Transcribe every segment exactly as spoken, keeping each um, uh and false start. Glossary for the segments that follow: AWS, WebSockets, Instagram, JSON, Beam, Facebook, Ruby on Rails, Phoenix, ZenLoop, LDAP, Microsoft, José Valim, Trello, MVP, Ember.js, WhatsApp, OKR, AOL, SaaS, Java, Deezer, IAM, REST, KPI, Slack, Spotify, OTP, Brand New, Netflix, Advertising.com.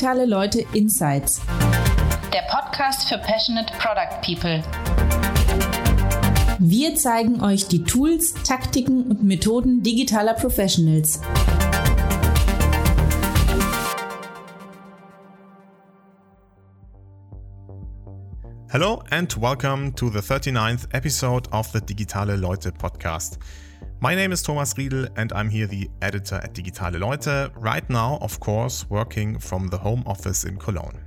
Digitale Leute Insights. Der Podcast für Passionate Product People. Wir zeigen euch die Tools, Taktiken und Methoden digitaler Professionals. Hello and welcome to the thirty-ninth episode of the Digitale Leute Podcast. My name is Thomas Riedel and I'm here the editor at Digitale Leute, right now, of course, working from the home office in Cologne.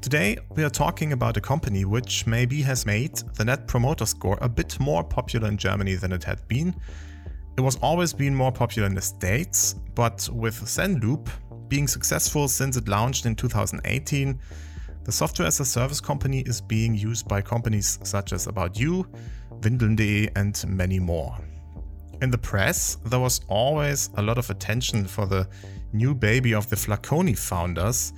Today we are talking about a company which maybe has made the Net Promoter Score a bit more popular in Germany than it had been. It was always been more popular in the States, but with ZenLoop being successful since it launched in two thousand eighteen, the software as a service company is being used by companies such as About You, Windeln dot de and many more. In the press, there was always a lot of attention for the new baby of the Flaconi founders,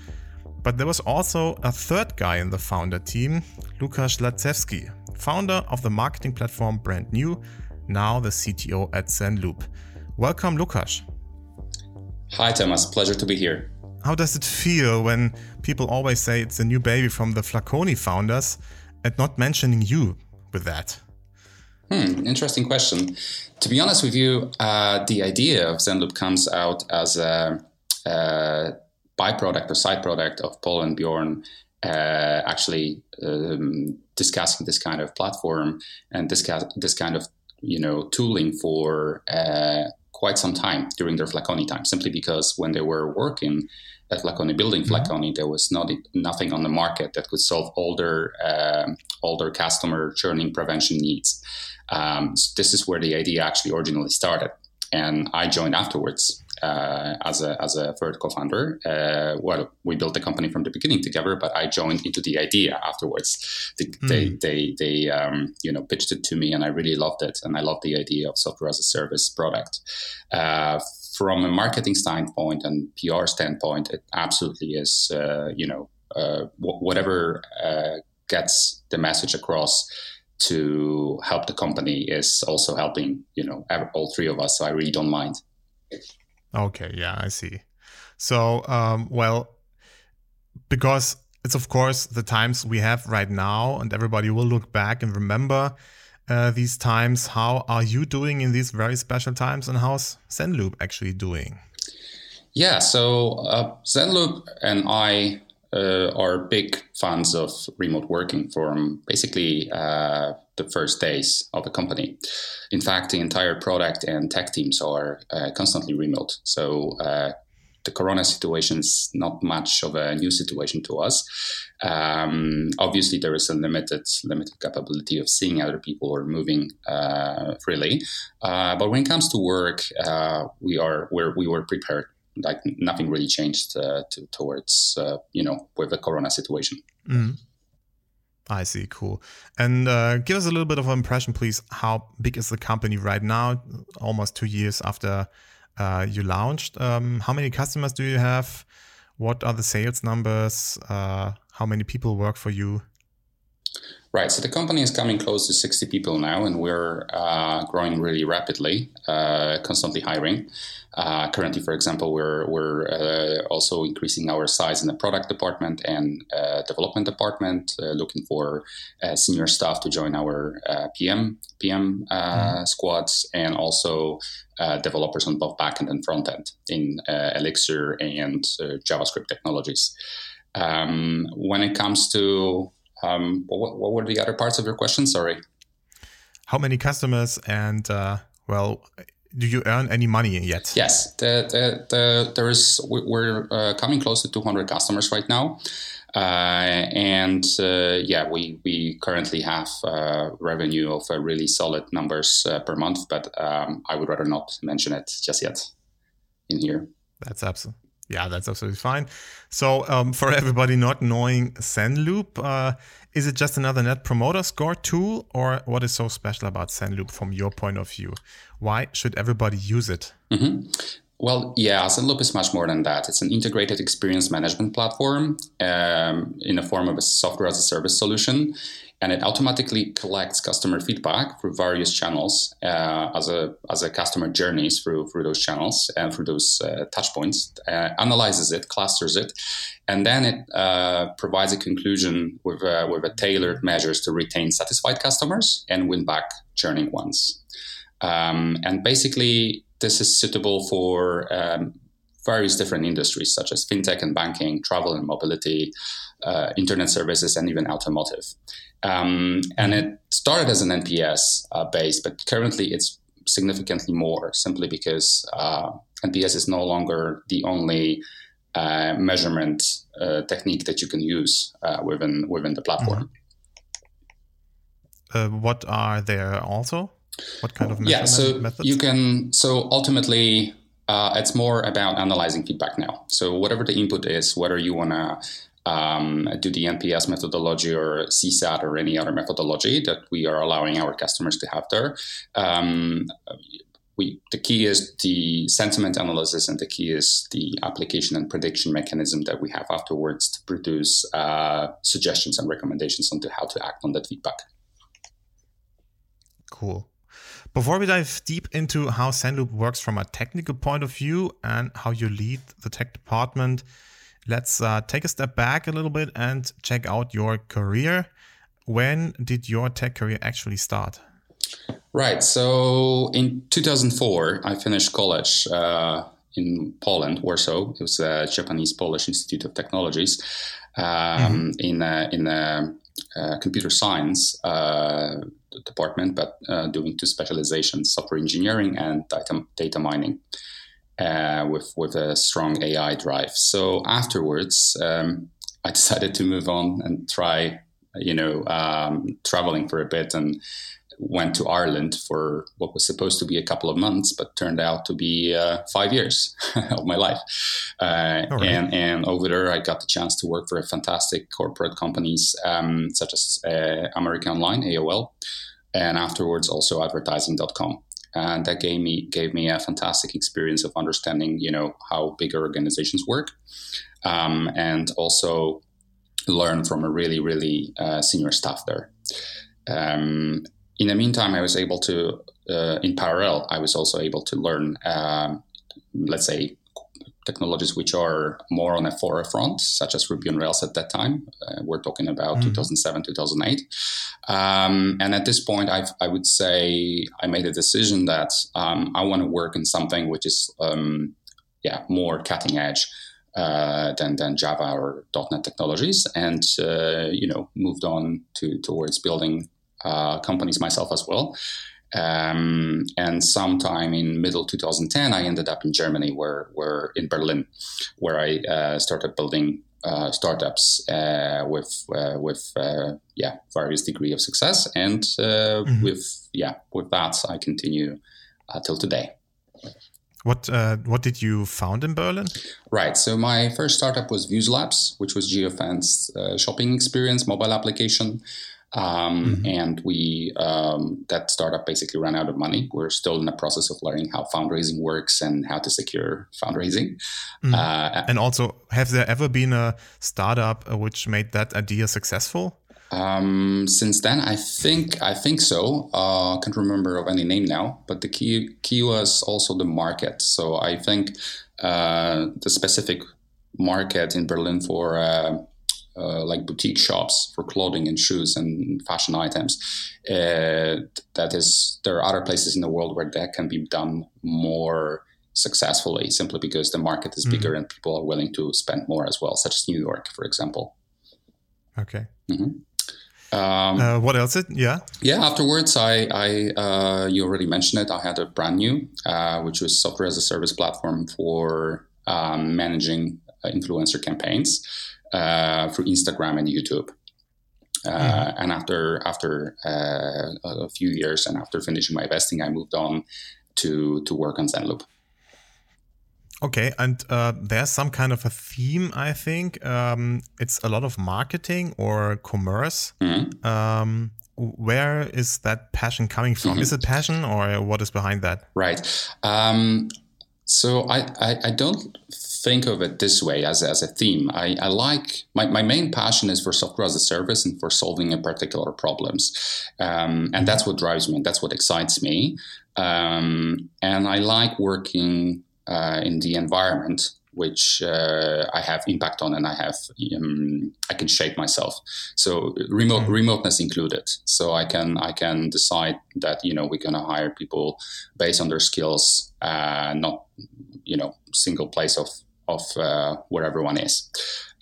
but there was also a third guy in the founder team, Łukasz Łażewski, founder of the marketing platform Brand New, now the C T O at ZenLoop. Welcome, Łukasz. Hi, Thomas. Pleasure to be here. How does it feel when people always say it's a new baby from the Flaconi founders and not mentioning you with that? Hmm, interesting question. To be honest with you, uh, the idea of ZenLoop comes out as a, a byproduct or side product of Paul and Bjorn uh, actually um, discussing this kind of platform and this, ca- this kind of, you know, tooling for uh, quite some time during their Flaconi time, simply because when they were working at Flaconi, building Flaconi, mm-hmm. there was not, nothing on the market that could solve all their, uh, all their customer churning prevention needs. Um, so this is where the idea actually originally started. And I joined afterwards uh, as a as a third co-founder. Uh, well, we built the company from the beginning together, but I joined into the idea afterwards. They, mm. they, they, they um, you know, pitched it to me and I really loved it. And I loved the idea of software as a service product. Uh, From a marketing standpoint and P R standpoint, it absolutely is, uh, you know, uh, w- whatever uh, gets the message across to help the company is also helping, you know, ev- all three of us. So I really don't mind. Okay. Yeah, I see. So, um, well, because it's, of course, the times we have right now and everybody will look back and remember Uh, these times. How are you doing in these very special times and how's ZenLoop actually doing? Yeah, so uh, ZenLoop and I uh, are big fans of remote working from basically uh, the first days of the company. In fact, the entire product and tech teams are uh, constantly remote. So uh, the Corona situation is not much of a new situation to us. Um, obviously, there is a limited limited capability of seeing other people or moving uh, freely. Uh, but when it comes to work, uh, we are we're, we were prepared. Like nothing really changed uh, to, towards uh, you know with the Corona situation. Mm. I see. Cool. And uh, give us a little bit of an impression, please. How big is the company right now? Almost two years after Uh, you launched. Um, how many customers do you have? What are the sales numbers? Uh, how many people work for you? Right. So the company is coming close to sixty people now, and we're uh, growing really rapidly, uh, constantly hiring. Uh, currently, for example, we're we're uh, also increasing our size in the product department and uh, development department, uh, looking for uh, senior staff to join our uh, P M P M uh, mm. squads, and also uh, developers on both backend and frontend in uh, Elixir and uh, JavaScript technologies. Um, when it comes to Um, what, what were the other parts of your question? Sorry. How many customers and, uh, well, do you earn any money yet? Yes, the, the, the, there is. We're uh, coming close to two hundred customers right now. Uh, and uh, yeah, we, we currently have uh, revenue of uh, really solid numbers uh, per month, but um, I would rather not mention it just yet in here. That's absolutely. Yeah, that's absolutely fine. So um, for everybody not knowing ZenLoop, uh, is it just another Net Promoter Score tool, or what is so special about ZenLoop from your point of view? Why should everybody use it? Mm-hmm. Well, yeah, ZenLoop is much more than that. It's an integrated experience management platform um, in the form of a software as a service solution. and it automatically collects customer feedback through various channels uh, as a as a customer journeys through through those channels and through those uh, touch points, uh, analyzes it, clusters it, and then it uh, provides a conclusion with uh, with a tailored measures to retain satisfied customers and win back churning ones. Um, and basically, this is suitable for um, various different industries such as fintech and banking, travel and mobility, uh, internet services, and even automotive. Um, and it started as an N P S uh, base, but currently it's significantly more simply because uh, N P S is no longer the only uh, measurement uh, technique that you can use uh, within within the platform. Uh, what are there also? What kind of measurement yeah, so methods? You can, so ultimately, uh, it's more about analyzing feedback now. So whatever the input is, whether you want to um, do the N P S methodology or C SAT or any other methodology that we are allowing our customers to have there, um, we, the key is the sentiment analysis, and the key is the application and prediction mechanism that we have afterwards to produce uh, suggestions and recommendations on to how to act on that feedback. Cool. Before we dive deep into how ZenLoop works from a technical point of view and how you lead the tech department, let's uh, take a step back a little bit and check out your career. When did your tech career actually start? Right. So in two thousand four, I finished college uh, in Poland, Warsaw. It was a Japanese-Polish Institute of Technologies um, mm-hmm. in a, in a, a computer science uh department, but uh, doing two specializations, software engineering and data, data mining uh, with, with a strong A I drive. So afterwards, um, I decided to move on and try, you know, um, traveling for a bit, and went to Ireland for what was supposed to be a couple of months, but turned out to be uh, five years of my life. Uh, All right. and, and over there, I got the chance to work for fantastic corporate companies um, such as uh, America Online, A O L, and afterwards also Advertising dot com. And that gave me gave me a fantastic experience of understanding, you know, how bigger organizations work, um, and also learn from a really, really uh, senior staff there. Um, In the meantime, I was able to, uh, in parallel, I was also able to learn, um, let's say, technologies which are more on a forefront, such as Ruby on Rails at that time. Uh, we're talking about mm-hmm. two thousand seven, two thousand eight. Um, and at this point, I've, I would say I made a decision that um, I want to work in something which is um, yeah, more cutting edge uh, than, than Java or .NET technologies, and uh, you know, moved on to towards building Uh, companies myself as well. Um, and sometime in middle two thousand ten, I ended up in Germany, where, where in Berlin, where I uh, started building uh, startups uh, with uh, with uh, yeah various degree of success, and uh, mm-hmm. with yeah with that I continue uh, till today. What uh, what did you found in Berlin? Right. So my first startup was Views Labs, which was Geofence's uh, shopping experience mobile application. Um, mm-hmm. And we um, that startup basically ran out of money. We're still in the process of learning how fundraising works and how to secure fundraising. Mm-hmm. Uh, and also, have there ever been a startup which made that idea successful? Um, since then, I think I think so. I uh, can't remember of any name now. But the key key was also the market. So I think uh, the specific market in Berlin for. Uh, Uh, like boutique shops for clothing and shoes and fashion items. Uh, that is, there are other places in the world where that can be done more successfully, simply because the market is bigger mm-hmm. and people are willing to spend more as well, such as New York, for example. Okay. Mm-hmm. Um, uh, what else? It, yeah. Yeah. Afterwards, I, I uh, you already mentioned it. I had a Brand New, uh, which was software as a service platform for um, managing uh, influencer campaigns. Uh, through Instagram and YouTube. Uh, yeah. And after after uh, a few years and after finishing my vesting, I moved on to, to work on ZenLoop. Okay, and uh, there's some kind of a theme, I think. Um, it's a lot of marketing or commerce. Mm-hmm. Um, where is that passion coming from? Mm-hmm. Is it passion, or what is behind that? Right. Um, So I, I, I don't think of it this way as, as a theme. I, I like, my, my main passion is for software as a service and for solving a particular problems. Um, and that's what drives me and that's what excites me. Um, and I like working uh, in the environment which uh, I have impact on, and I have um, I can shape myself. So remote mm-hmm. remoteness included. So I can I can decide that you know we're gonna hire people based on their skills, uh, not you know single place of of uh, where everyone is.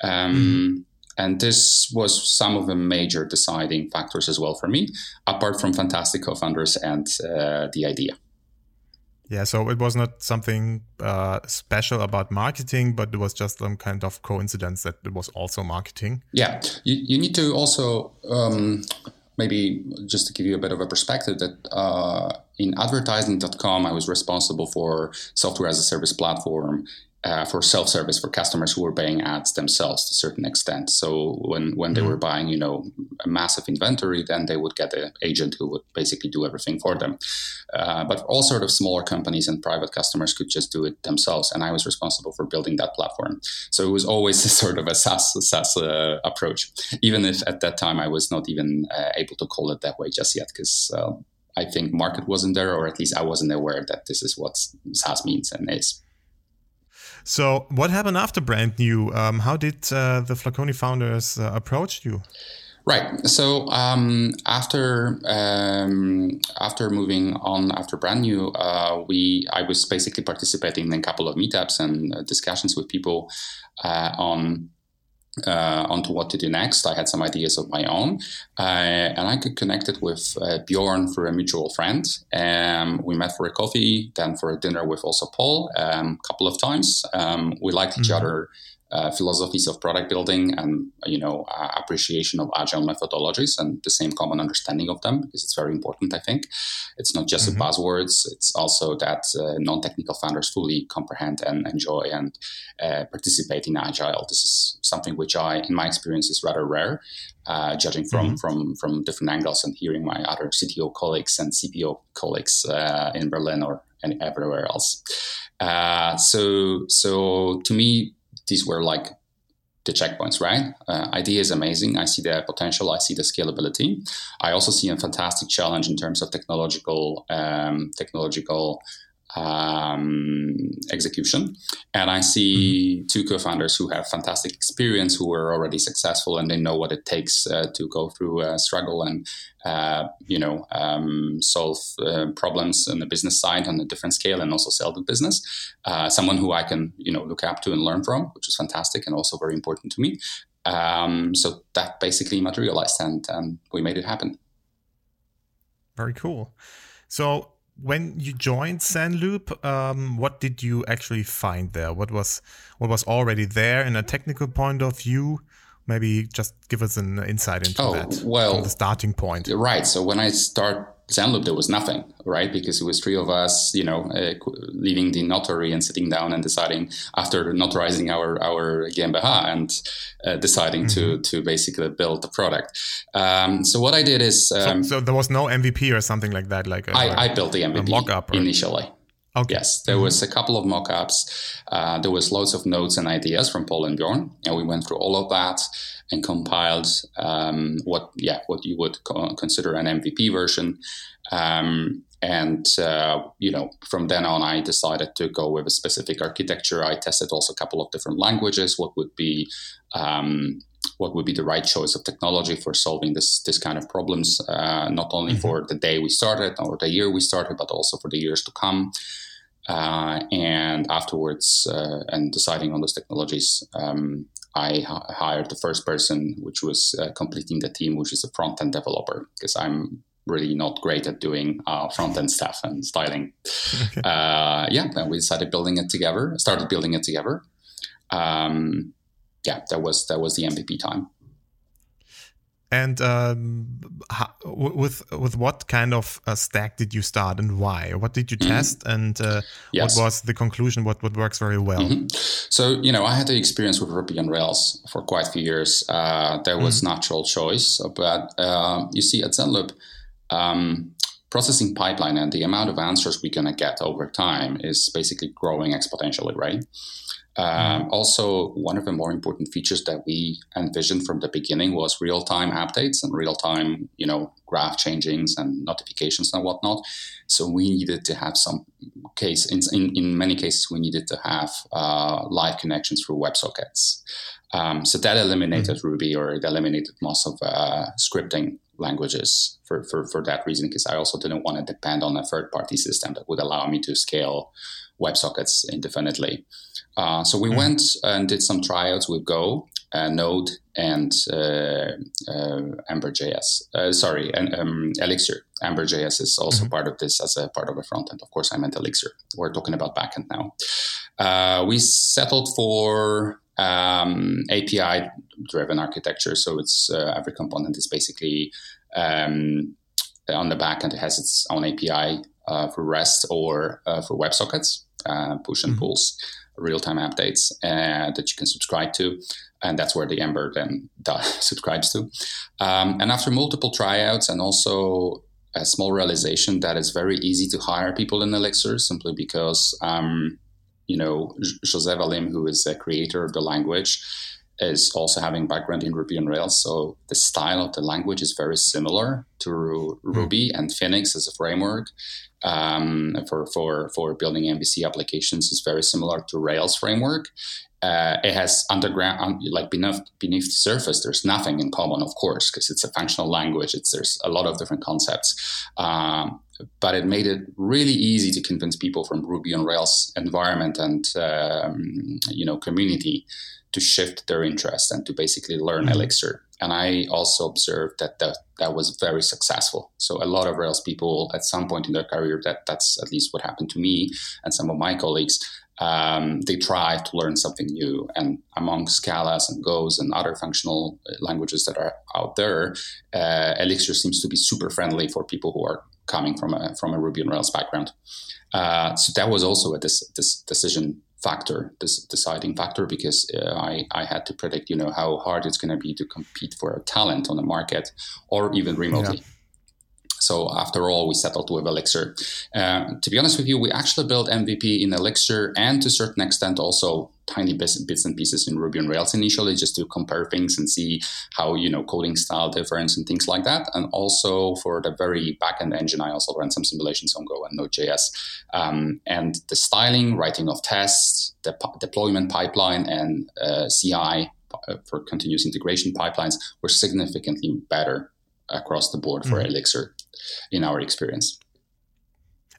Um, mm-hmm. And this was some of the major deciding factors as well for me, apart from fantastic co-founders and uh, the idea. Yeah, so it was not something uh, special about marketing, but it was just some kind of coincidence that it was also marketing. Yeah, you, you need to also, um, maybe just to give you a bit of a perspective, that uh, in advertising dot com, I was responsible for software as a service platform uh, for self-service for customers who were buying ads themselves to a certain extent. So when, when they mm-hmm. were buying, you know, a massive inventory, then they would get an agent who would basically do everything for them. Uh, but all sort of smaller companies and private customers could just do it themselves. And I was responsible for building that platform. So it was always a sort of a SaaS, a SaaS uh, approach, even if at that time I was not even uh, able to call it that way just yet, because uh, I think market wasn't there, or at least I wasn't aware that this is what SaaS means and is. So what happened after Brand New? Um, how did uh, the Flaconi founders uh, approach you? Right. So um, after um, after moving on, after Brand New, uh, we I was basically participating in a couple of meetups and uh, discussions with people uh, on uh, on to what to do next. I had some ideas of my own, uh, and I got connected with uh, Bjorn through a mutual friend. Um, we met for a coffee, then for a dinner with also Paul a um, couple of times. Um, we liked mm-hmm. each other. Uh, philosophies of product building and, you know, uh, appreciation of agile methodologies and the same common understanding of them, because it's very important, I think. It's not just mm-hmm. the buzzwords. It's also that uh, non-technical founders fully comprehend and enjoy and uh, participate in agile. This is something which I, in my experience, is rather rare, uh, judging from, mm-hmm. from, from different angles and hearing my other C T O colleagues and C P O colleagues uh, in Berlin or and everywhere else. Uh, so, so to me, these were like the checkpoints, right? Uh, idea is amazing. I see the potential. I see the scalability. I also see a fantastic challenge in terms of technological um, technological um, execution. And I see mm-hmm. two co-founders who have fantastic experience, who were already successful, and they know what it takes uh, to go through a struggle and uh, you know um, solve uh, problems on the business side on a different scale and also sell the business. Uh, someone who I can you know look up to and learn from, which is fantastic and also very important to me. Um, so that basically materialized, and um, we made it happen. Very cool. So. When you joined ZenLoop, um, what did you actually find there? What was what was already there in a technical point of view? Maybe just give us an insight into oh, that well, from the starting point. Right. So when I start ZenLoop, there was nothing, right? Because it was three of us, you know, uh, leaving the notary and sitting down and deciding after notarizing our our GmbH and uh, deciding mm-hmm. to to basically build the product. Um, so what I did is um, so, so there was no M V P or something like that. Like a, I, I built the M V P mock-up or... initially. Okay. Yes, there mm-hmm. was a couple of mock-ups. Uh, there was loads of notes and ideas from Paul and Bjorn, and we went through all of that and compiled um, what, yeah, what you would co- consider an M V P version. Um, and uh, you know, from then on, I decided to go with a specific architecture. I tested also a couple of different languages. What would be um, what would be the right choice of technology for solving this this kind of problems, uh, not only mm-hmm. for the day we started or the year we started, but also for the years to come. Uh, and afterwards, uh, and deciding on those technologies, um, I h- hired the first person, which was uh, completing the team, which is a front-end developer, because I'm really not great at doing uh, front-end stuff and styling. Okay. Uh, yeah, and we decided building it together, started building it together. Um, Yeah, that was that was the M V P time. And um, how, with with what kind of uh, stack did you start and why? What did you mm-hmm. test and uh, yes. what was the conclusion? What what works very well? Mm-hmm. So you know, I had the experience with Ruby on Rails for quite a few years. Uh, there was mm-hmm. natural choice, but uh, you see at ZenLoop, um, processing pipeline and the amount of answers we're going to get over time is basically growing exponentially, right? Um, also, one of the more important features that we envisioned from the beginning was real-time updates and real-time, you know, graph changings and notifications and whatnot. So we needed to have some case in in, in many cases we needed to have uh, live connections through WebSockets. Um, so that eliminated mm-hmm. Ruby, or it eliminated most of uh, scripting languages for for for that reason, because I also didn't want to depend on a third-party system that would allow me to scale WebSockets indefinitely. Uh, so we mm-hmm. went and did some tryouts with Go, uh, Node, and uh, uh, Ember.js. Uh, sorry, and, um, Elixir. Ember.js is also mm-hmm. part of this as a part of a front end. Of course, I meant Elixir. We're talking about backend now. Uh, we settled for um, A P I-driven architecture. So it's uh, every component is basically um, on the backend. It has its own A P I uh, for REST or uh, for WebSockets, uh, push and mm-hmm. pulls. Real-time updates uh, that you can subscribe to, and that's where the Ember then subscribes to. Um, and after multiple tryouts and also a small realization that it's very easy to hire people in Elixir, simply because, um, you know, José Valim, who is a creator of the language, is also having background in Ruby on Rails. So the style of the language is very similar to Ru- Ruby mm. and Phoenix as a framework um, for, for, for building M V C applications is very similar to Rails framework. Uh, it has underground, um, like beneath, beneath the surface, there's nothing in common, of course, because it's a functional language. It's, there's a lot of different concepts. Um, but it made it really easy to convince people from Ruby on Rails environment and, um, you know, community to shift their interest and to basically learn mm-hmm. Elixir. And I also observed that, that that was very successful. So a lot of Rails people at some point in their career, that that's at least what happened to me and some of my colleagues, um, they tried to learn something new. And among Scalas and Go's and other functional languages that are out there, uh, Elixir seems to be super friendly for people who are coming from a from a Ruby on Rails background. Uh, so that was also a this this decision factor, this deciding factor, because uh, I, I had to predict, you know, how hard it's going to be to compete for a talent on the market or even remotely. Yeah. So after all, we settled with Elixir. Uh, to be honest with you, we actually built M V P in Elixir and to a certain extent also tiny bits, bits and pieces in Ruby on Rails initially, just to compare things and see how, you know, coding style difference and things like that. And also for the very backend engine, I also ran some simulations on Go and Node.js. Um, and the styling, writing of tests, the p- deployment pipeline, and uh, C I uh, for continuous integration pipelines were significantly better across the board for mm-hmm. Elixir in our experience.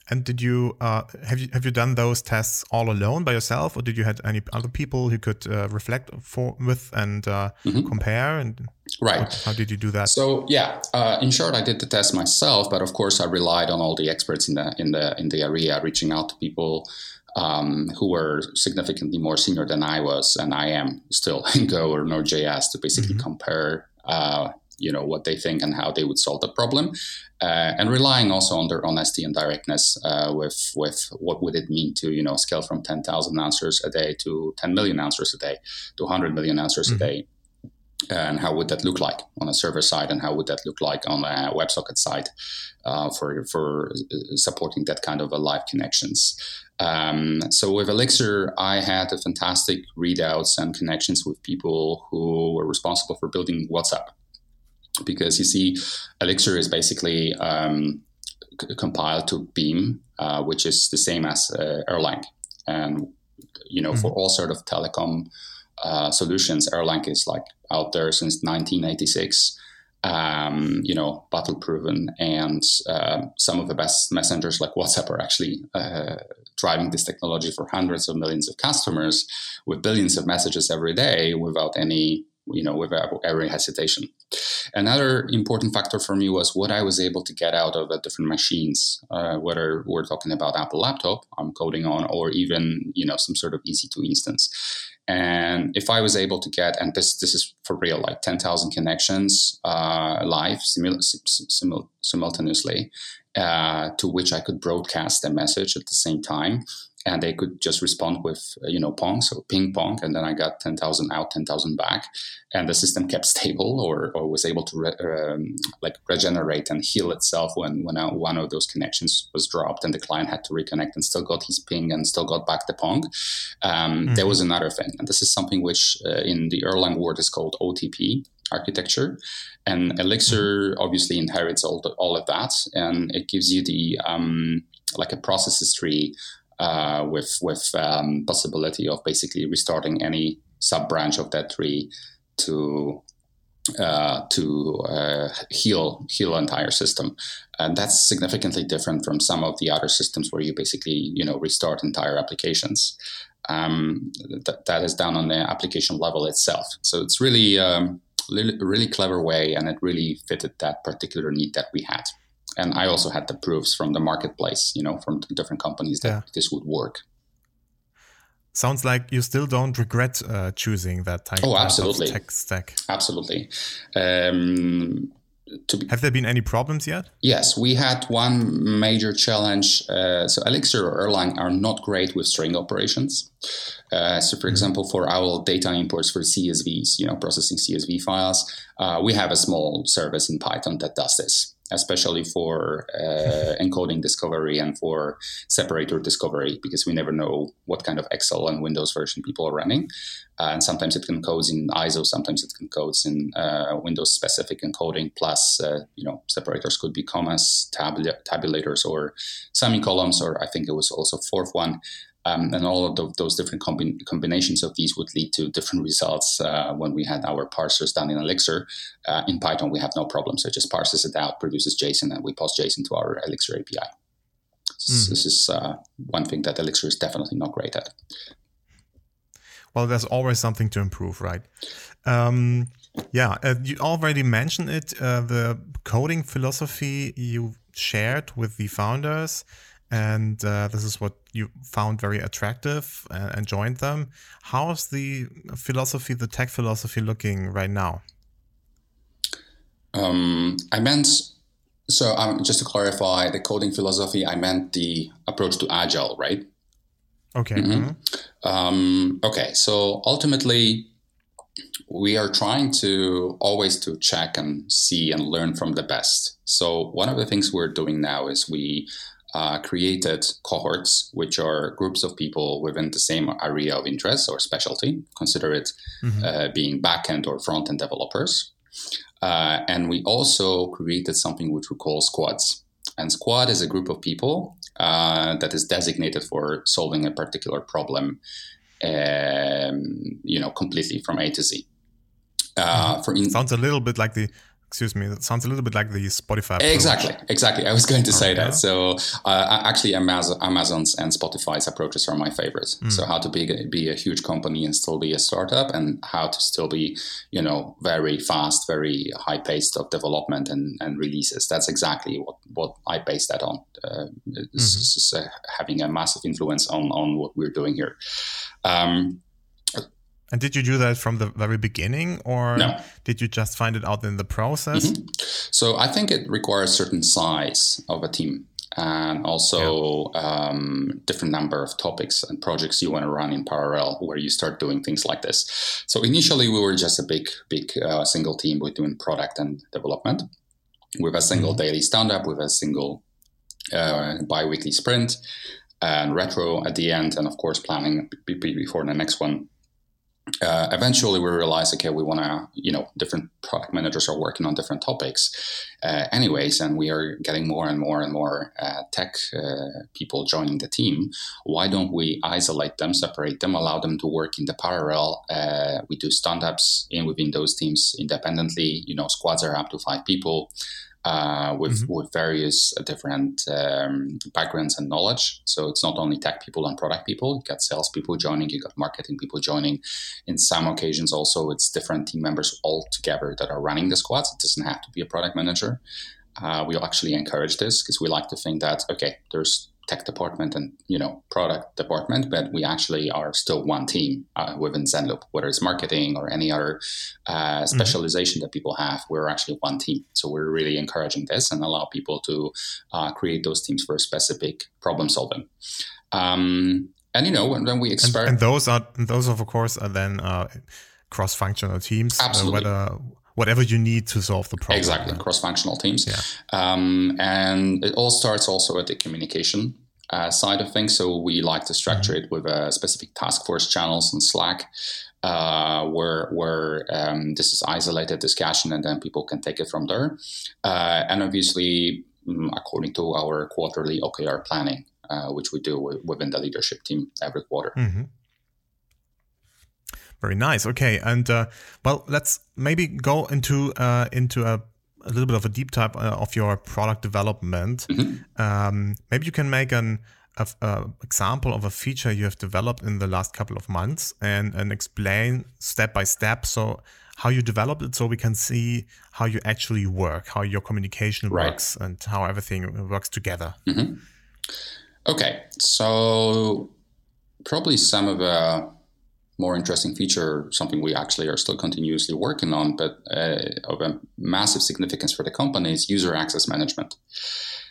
And did you uh, have you have you done those tests all alone by yourself, or did you had any other people who could uh, reflect for, with and uh, mm-hmm. compare? And right, how, how did you do that? So yeah, uh, in short, I did the test myself, but of course, I relied on all the experts in the in the in the area, reaching out to people um, who were significantly more senior than I was, and I am still in Go or Node.js to basically mm-hmm. compare. Uh, you know, what they think and how they would solve the problem, uh, and relying also on their honesty and directness uh, with with what would it mean to, you know, scale from ten thousand answers a day to ten million answers a day to one hundred million answers mm-hmm. a day, and how would that look like on a server side and how would that look like on a WebSocket side uh, for, for supporting that kind of a live connections. Um, so with Elixir, I had a fantastic readouts and connections with people who were responsible for building WhatsApp. Because you see, Elixir is basically um, c- compiled to Beam, uh, which is the same as uh, Erlang. And, you know, mm-hmm. for all sort of telecom uh, solutions, Erlang is like out there since nineteen eighty-six, um, you know, battle proven. And uh, some of the best messengers like WhatsApp are actually uh, driving this technology for hundreds of millions of customers with billions of messages every day without any, you know, without every hesitation. Another important factor for me was what I was able to get out of the different machines, uh, whether we're talking about Apple laptop I'm coding on, or even, you know, some sort of E C two instance. And if I was able to get, and this this is for real, like ten thousand connections uh, live simul- simul- simultaneously, uh, to which I could broadcast a message at the same time, and they could just respond with, you know, pong, so ping pong, and then I got ten thousand out, ten thousand back, and the system kept stable or, or was able to re- um, like regenerate and heal itself when, when I, one of those connections was dropped and the client had to reconnect and still got his ping and still got back the pong. Um, mm-hmm. There was another thing, and this is something which uh, in the Erlang world is called O T P architecture, and Elixir obviously inherits all, the, all of that, and it gives you the um, like a processes tree uh, with with um, possibility of basically restarting any sub branch of that tree to uh, to uh, heal heal entire system, and that's significantly different from some of the other systems where you basically you know restart entire applications. Um, th- that is done on the application level itself, so it's really um, Really, really clever way, and it really fitted that particular need that we had. And I also had the proofs from the marketplace, you know, from different companies that yeah. this would work. Sounds like you still don't regret uh, choosing that type oh, absolutely. of tech stack. Absolutely. Um, to be- Have there been any problems yet? Yes, we had one major challenge. Uh, so Elixir or Erlang are not great with string operations. Uh, so, for example, for our data imports for C S Vs, you know, processing C S V files, uh, we have a small service in Python that does this, especially for uh, encoding discovery and for separator discovery, because we never know what kind of Excel and Windows version people are running. Uh, and sometimes it encodes in I S O, sometimes it encodes in uh, Windows-specific encoding, plus, uh, you know, separators could be commas, tabula- tabulators, or semicolons, or I think it was also fourth one. Um, and all of the, those different combi- combinations of these would lead to different results uh, when we had our parsers done in Elixir. Uh, in Python, we have no problem. So it just parses it out, produces JSON, and we pass JSON to our Elixir A P I. Mm. This is uh, one thing that Elixir is definitely not great at. Well, there's always something to improve, right? Um, yeah, uh, you already mentioned it, uh, the coding philosophy you shared with the founders. And uh, this is what you found very attractive and joined them. How is the philosophy, the tech philosophy, looking right now? Um, I meant, so um, just to clarify, the coding philosophy, I meant the approach to Agile, right? Okay. Mm-hmm. Mm-hmm. Um, okay, so ultimately, we are trying to always to check and see and learn from the best. So one of the things we're doing now is we... Uh, created cohorts, which are groups of people within the same area of interest or specialty. Consider it mm-hmm. uh, being backend or front-end developers. Uh, and we also created something which we call squads. And squad is a group of people uh, that is designated for solving a particular problem, um, you know, completely from A to Z. Uh, mm-hmm. for in- Sounds a little bit like the... Excuse me, that sounds a little bit like the Spotify. Exactly, approach. exactly. I was going to say okay. that. So uh, actually, Amazon, Amazon's and Spotify's approaches are my favorites. Mm. So how to be, be a huge company and still be a startup, and how to still be, you know, very fast, very high paced of development and, and releases. That's exactly what, what I base that on. Uh, mm-hmm. This is uh, having a massive influence on, on what we're doing here. Um, And did you do that from the very beginning, or no. did you just find it out in the process? Mm-hmm. So I think it requires a certain size of a team, and also yeah. um, different number of topics and projects you want to run in parallel, where you start doing things like this. So initially we were just a big, big uh, single team between product and development, with a single mm-hmm. daily stand-up, with a single uh, bi-weekly sprint, and retro at the end, and of course planning b- b- before the next one. Uh, eventually we realized, okay, we want to, you know, different product managers are working on different topics uh, anyways, and we are getting more and more and more uh, tech uh, people joining the team. Why don't we isolate them, separate them, allow them to work in the parallel? Uh, we do stand-ups in within those teams independently. You know, squads are up to five people. Uh, with mm-hmm. with various different um, backgrounds and knowledge. So it's not only tech people and product people. You got sales people joining, you got marketing people joining. In some occasions also, it's different team members all together that are running the squads. It doesn't have to be a product manager. Uh, we actually encourage this because we like to think that, okay, there's tech department and, you know, product department, but we actually are still one team uh, within ZenLoop, whether it's marketing or any other uh, specialization mm-hmm. that people have, we're actually one team. So we're really encouraging this and allow people to uh, create those teams for specific problem solving. Um, And you know, and then we expect. And, and those are and those of course are then uh, cross-functional teams. Absolutely. Uh, whether, whatever you need to solve the problem. Exactly, right? Cross-functional teams. Yeah. Um, and it all starts also at the communication uh, side of things. So we like to structure mm-hmm. it with a specific task force channels on Slack. Uh, where where um, this is isolated discussion, and then people can take it from there. Uh, and obviously, according to our quarterly O K R planning, uh, which we do w- within the leadership team every quarter. Mm-hmm. Very nice. Okay, and uh, well, let's maybe go into uh, into a, a little bit of a deep dive uh, of your product development. Mm-hmm. Um, maybe you can make an. Of, uh, example of a feature you have developed in the last couple of months and, and explain step by step so how you developed it so we can see how you actually work, how your communication right. works and how everything works together. Mm-hmm. Okay, so probably some of the more interesting feature, something we actually are still continuously working on, but uh, of a massive significance for the company is user access management.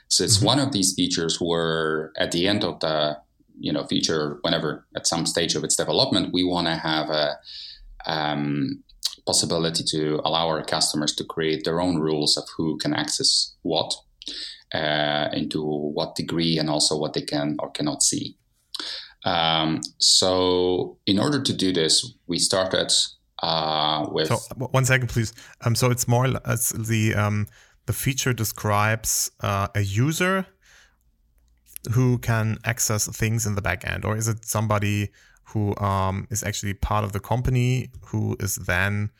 So it's mm-hmm. one of these features where at the end of the you know feature, whenever at some stage of its development, we want to have a um, possibility to allow our customers to create their own rules of who can access what, uh, into what degree, and also what they can or cannot see. Um, so in order to do this, we started uh, with... So one second, please. Um, so it's more as the... Um The feature describes uh, a user who can access things in the backend, or is it somebody who um, is actually part of the company who is then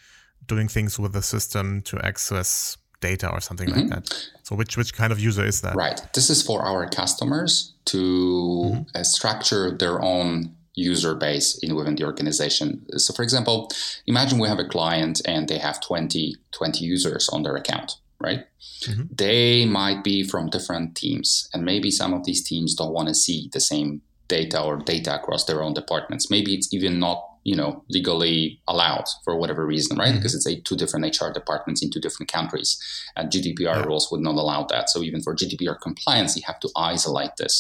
doing things with the system to access data or something mm-hmm. like that? So which which kind of user is that? Right. This is for our customers to mm-hmm. uh, structure their own user base in within the organization. So for example, imagine we have a client and they have twenty, twenty users on their account. Right? Mm-hmm. They might be from different teams, and maybe some of these teams don't want to see the same data or data across their own departments. Maybe it's even not, you know, legally allowed for whatever reason, right? Mm-hmm. Because it's a two different H R departments in two different countries, and G D P R yeah. rules would not allow that. So even for G D P R compliance, you have to isolate this.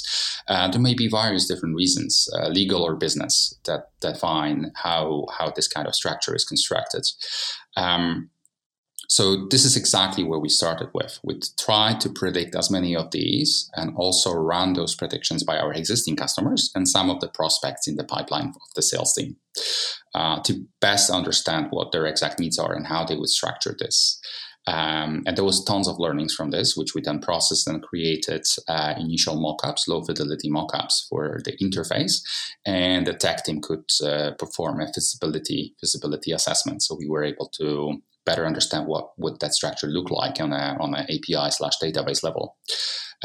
Uh, there may be various different reasons, uh, legal or business, that define how how this kind of structure is constructed. Um, So this is exactly where we started with. We tried to predict as many of these and also run those predictions by our existing customers and some of the prospects in the pipeline of the sales team uh, to best understand what their exact needs are and how they would structure this. Um, and there was tons of learnings from this, which we then processed and created uh, initial mockups, low fidelity mockups for the interface, and the tech team could uh, perform a feasibility feasibility assessment. So we were able to better understand what would that structure look like on a on an A P I slash database level.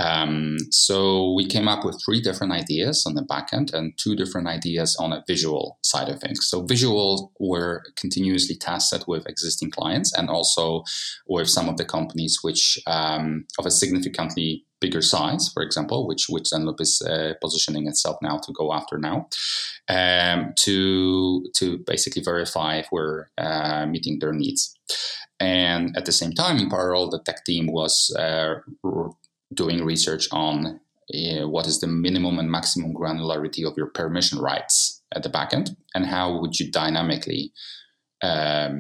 Um, so we came up with three different ideas on the backend and two different ideas on a visual side of things. So visual were continuously tested with existing clients and also with some of the companies which um, of a significantly bigger size, for example, which which ZenLoop is uh, positioning itself now to go after now, um, to to basically verify if we're uh, meeting their needs. And at the same time, in parallel, the tech team was uh, doing research on uh, what is the minimum and maximum granularity of your permission rights at the backend, and how would you dynamically um,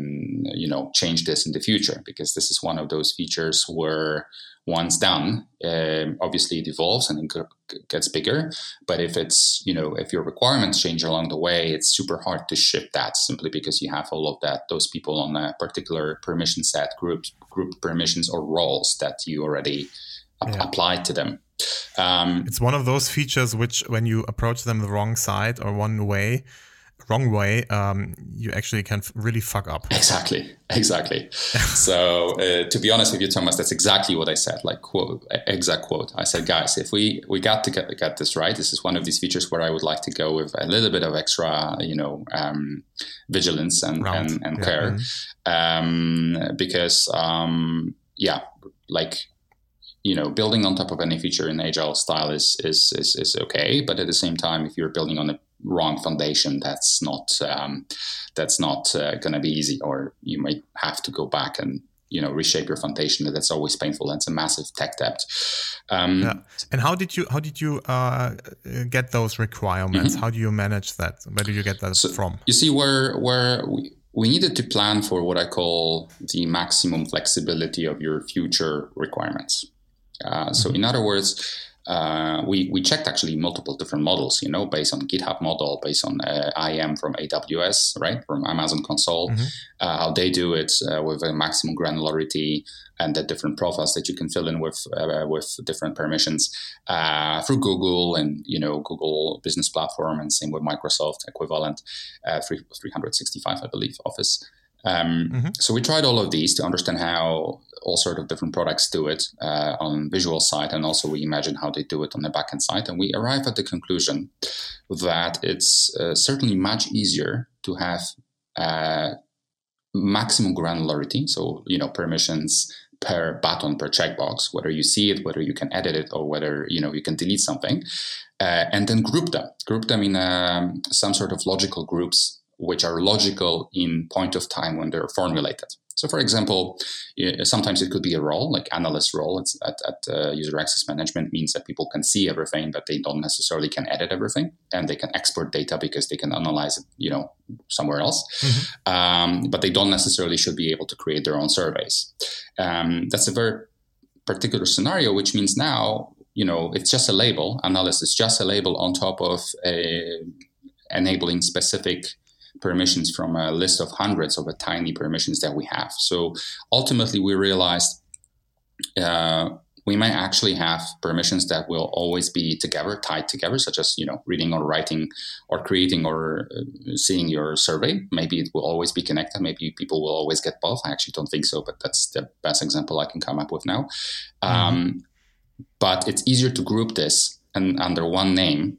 you know, change this in the future, because this is one of those features where once done, um, obviously it evolves and it gets bigger. But if it's, you know, if your requirements change along the way, it's super hard to shift that simply because you have all of that, those people on a particular permission set, group, group permissions or roles that you already ap- yeah. applied to them. Um, it's one of those features which when you approach them the wrong side or one way, wrong way, um, you actually can really fuck up. Exactly, exactly. So uh, to be honest with you, Thomas, that's exactly what I said, like quote, exact quote. I said, guys, if we, we got to get, get this right, this is one of these features where I would like to go with a little bit of extra, you know, um, vigilance and, and, and yeah. care. Mm-hmm. Um, because, um, yeah, like, you know, building on top of any feature in agile style is, is, is, is okay. But at the same time, if you're building on a wrong foundation, that's not um, that's not uh, going to be easy, or you might have to go back and you know, reshape your foundation. That's always painful. That's a massive tech debt. Um, yeah. And how did you how did you uh, get those requirements? Mm-hmm. How do you manage that? Where do you get that so, from? You see, where where we, we needed to plan for what I call the maximum flexibility of your future requirements. Uh, so, mm-hmm. in other words. Uh, we, we checked actually multiple different models, you know, based on GitHub model, based on uh, I A M from A W S, right, from Amazon Console, mm-hmm. uh, how they do it uh, with a maximum granularity and the different profiles that you can fill in with uh, with different permissions uh, through Google and, you know, Google Business Platform, and same with Microsoft equivalent, uh, three sixty-five, I believe, Office. Um, mm-hmm. So we tried all of these to understand how all sort of different products do it uh, on visual side, and also we imagine how they do it on the backend side. And we arrive at the conclusion that it's uh, certainly much easier to have uh, maximum granularity. So, you know, permissions per button, per checkbox, whether you see it, whether you can edit it, or whether, you know, you can delete something, uh, and then group them, group them in um, some sort of logical groups, which are logical in point of time when they're formulated. So, for example, sometimes it could be a role, like analyst role it's at, at uh, user access management means that people can see everything, but they don't necessarily can edit everything, and they can export data because they can analyze it, you know, somewhere else. Mm-hmm. Um, but they don't necessarily should be able to create their own surveys. Um, that's a very particular scenario, which means now, you know, it's just a label. Analyst is just a label on top of a, enabling specific permissions from a list of hundreds of a tiny permissions that we have. So ultimately we realized uh, we might actually have permissions that will always be together, tied together, such as, you know, reading or writing or creating or uh, seeing your survey. Maybe it will always be connected. Maybe people will always get both. I actually don't think so, but that's the best example I can come up with now. Mm-hmm. Um, but it's easier to group this and under one name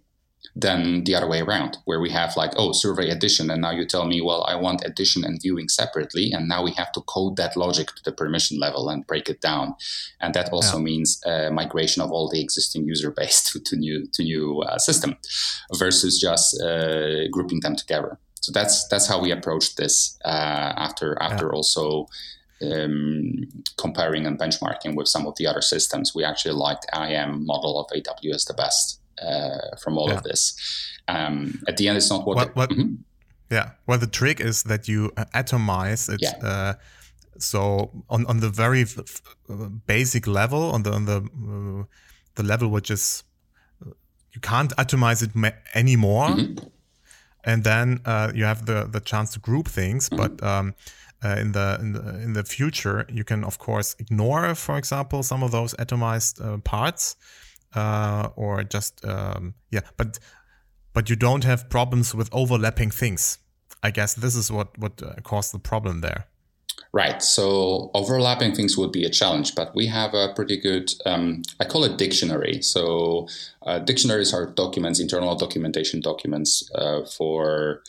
than the other way around, where we have like, oh, survey edition, and now you tell me, well, I want edition and viewing separately, and now we have to code that logic to the permission level and break it down, and that also yeah. means uh, migration of all the existing user base to, to new to new uh, system, versus just uh, grouping them together. So that's that's how we approached this uh, after after yeah. also um, comparing and benchmarking with some of the other systems. We actually liked I A M model of A W S the best. Uh, from all yeah. of this. Um, at the end, it's not what... what, the, what mm-hmm. Yeah. Well, the trick is that you uh, atomize it. Yeah. Uh, so on, on the very f- f- basic level, on the on the uh, the level which is... Uh, you can't atomize it ma- anymore. Mm-hmm. And then uh, you have the, the chance to group things. Mm-hmm. But um, uh, in, the, in the in the future, you can, of course, ignore, for example, some of those atomized uh, parts. Uh, or just um, yeah, but but you don't have problems with overlapping things. I guess this is what what uh, caused the problem there. Right. So overlapping things would be a challenge, but we have a pretty good, um, I call it dictionary. So uh, dictionaries are documents, internal documentation documents uh, for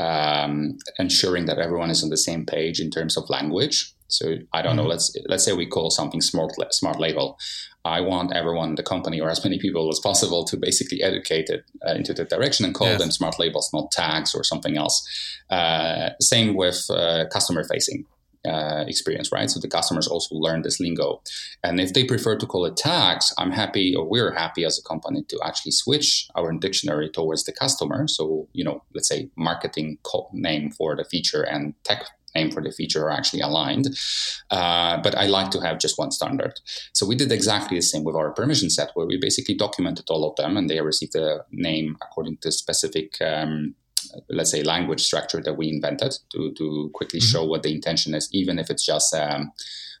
um, ensuring that everyone is on the same page in terms of language. So I don't know, let's let's say we call something smart smart label. I want everyone in the company, or as many people as possible, to basically educate it uh, into the direction and call yes. them smart labels, not tags or something else. Uh, same with uh, customer facing uh, experience, right? So the customers also learn this lingo. And if they prefer to call it tags, I'm happy, or we're happy as a company, to actually switch our dictionary towards the customer. So, you know, let's say marketing name for the feature and tech name for the feature are actually aligned, uh, but I like to have just one standard. So we did exactly the same with our permission set, where we basically documented all of them, and they received a name according to specific, um, let's say, language structure that we invented to, to quickly mm-hmm. show what the intention is, even if it's just um,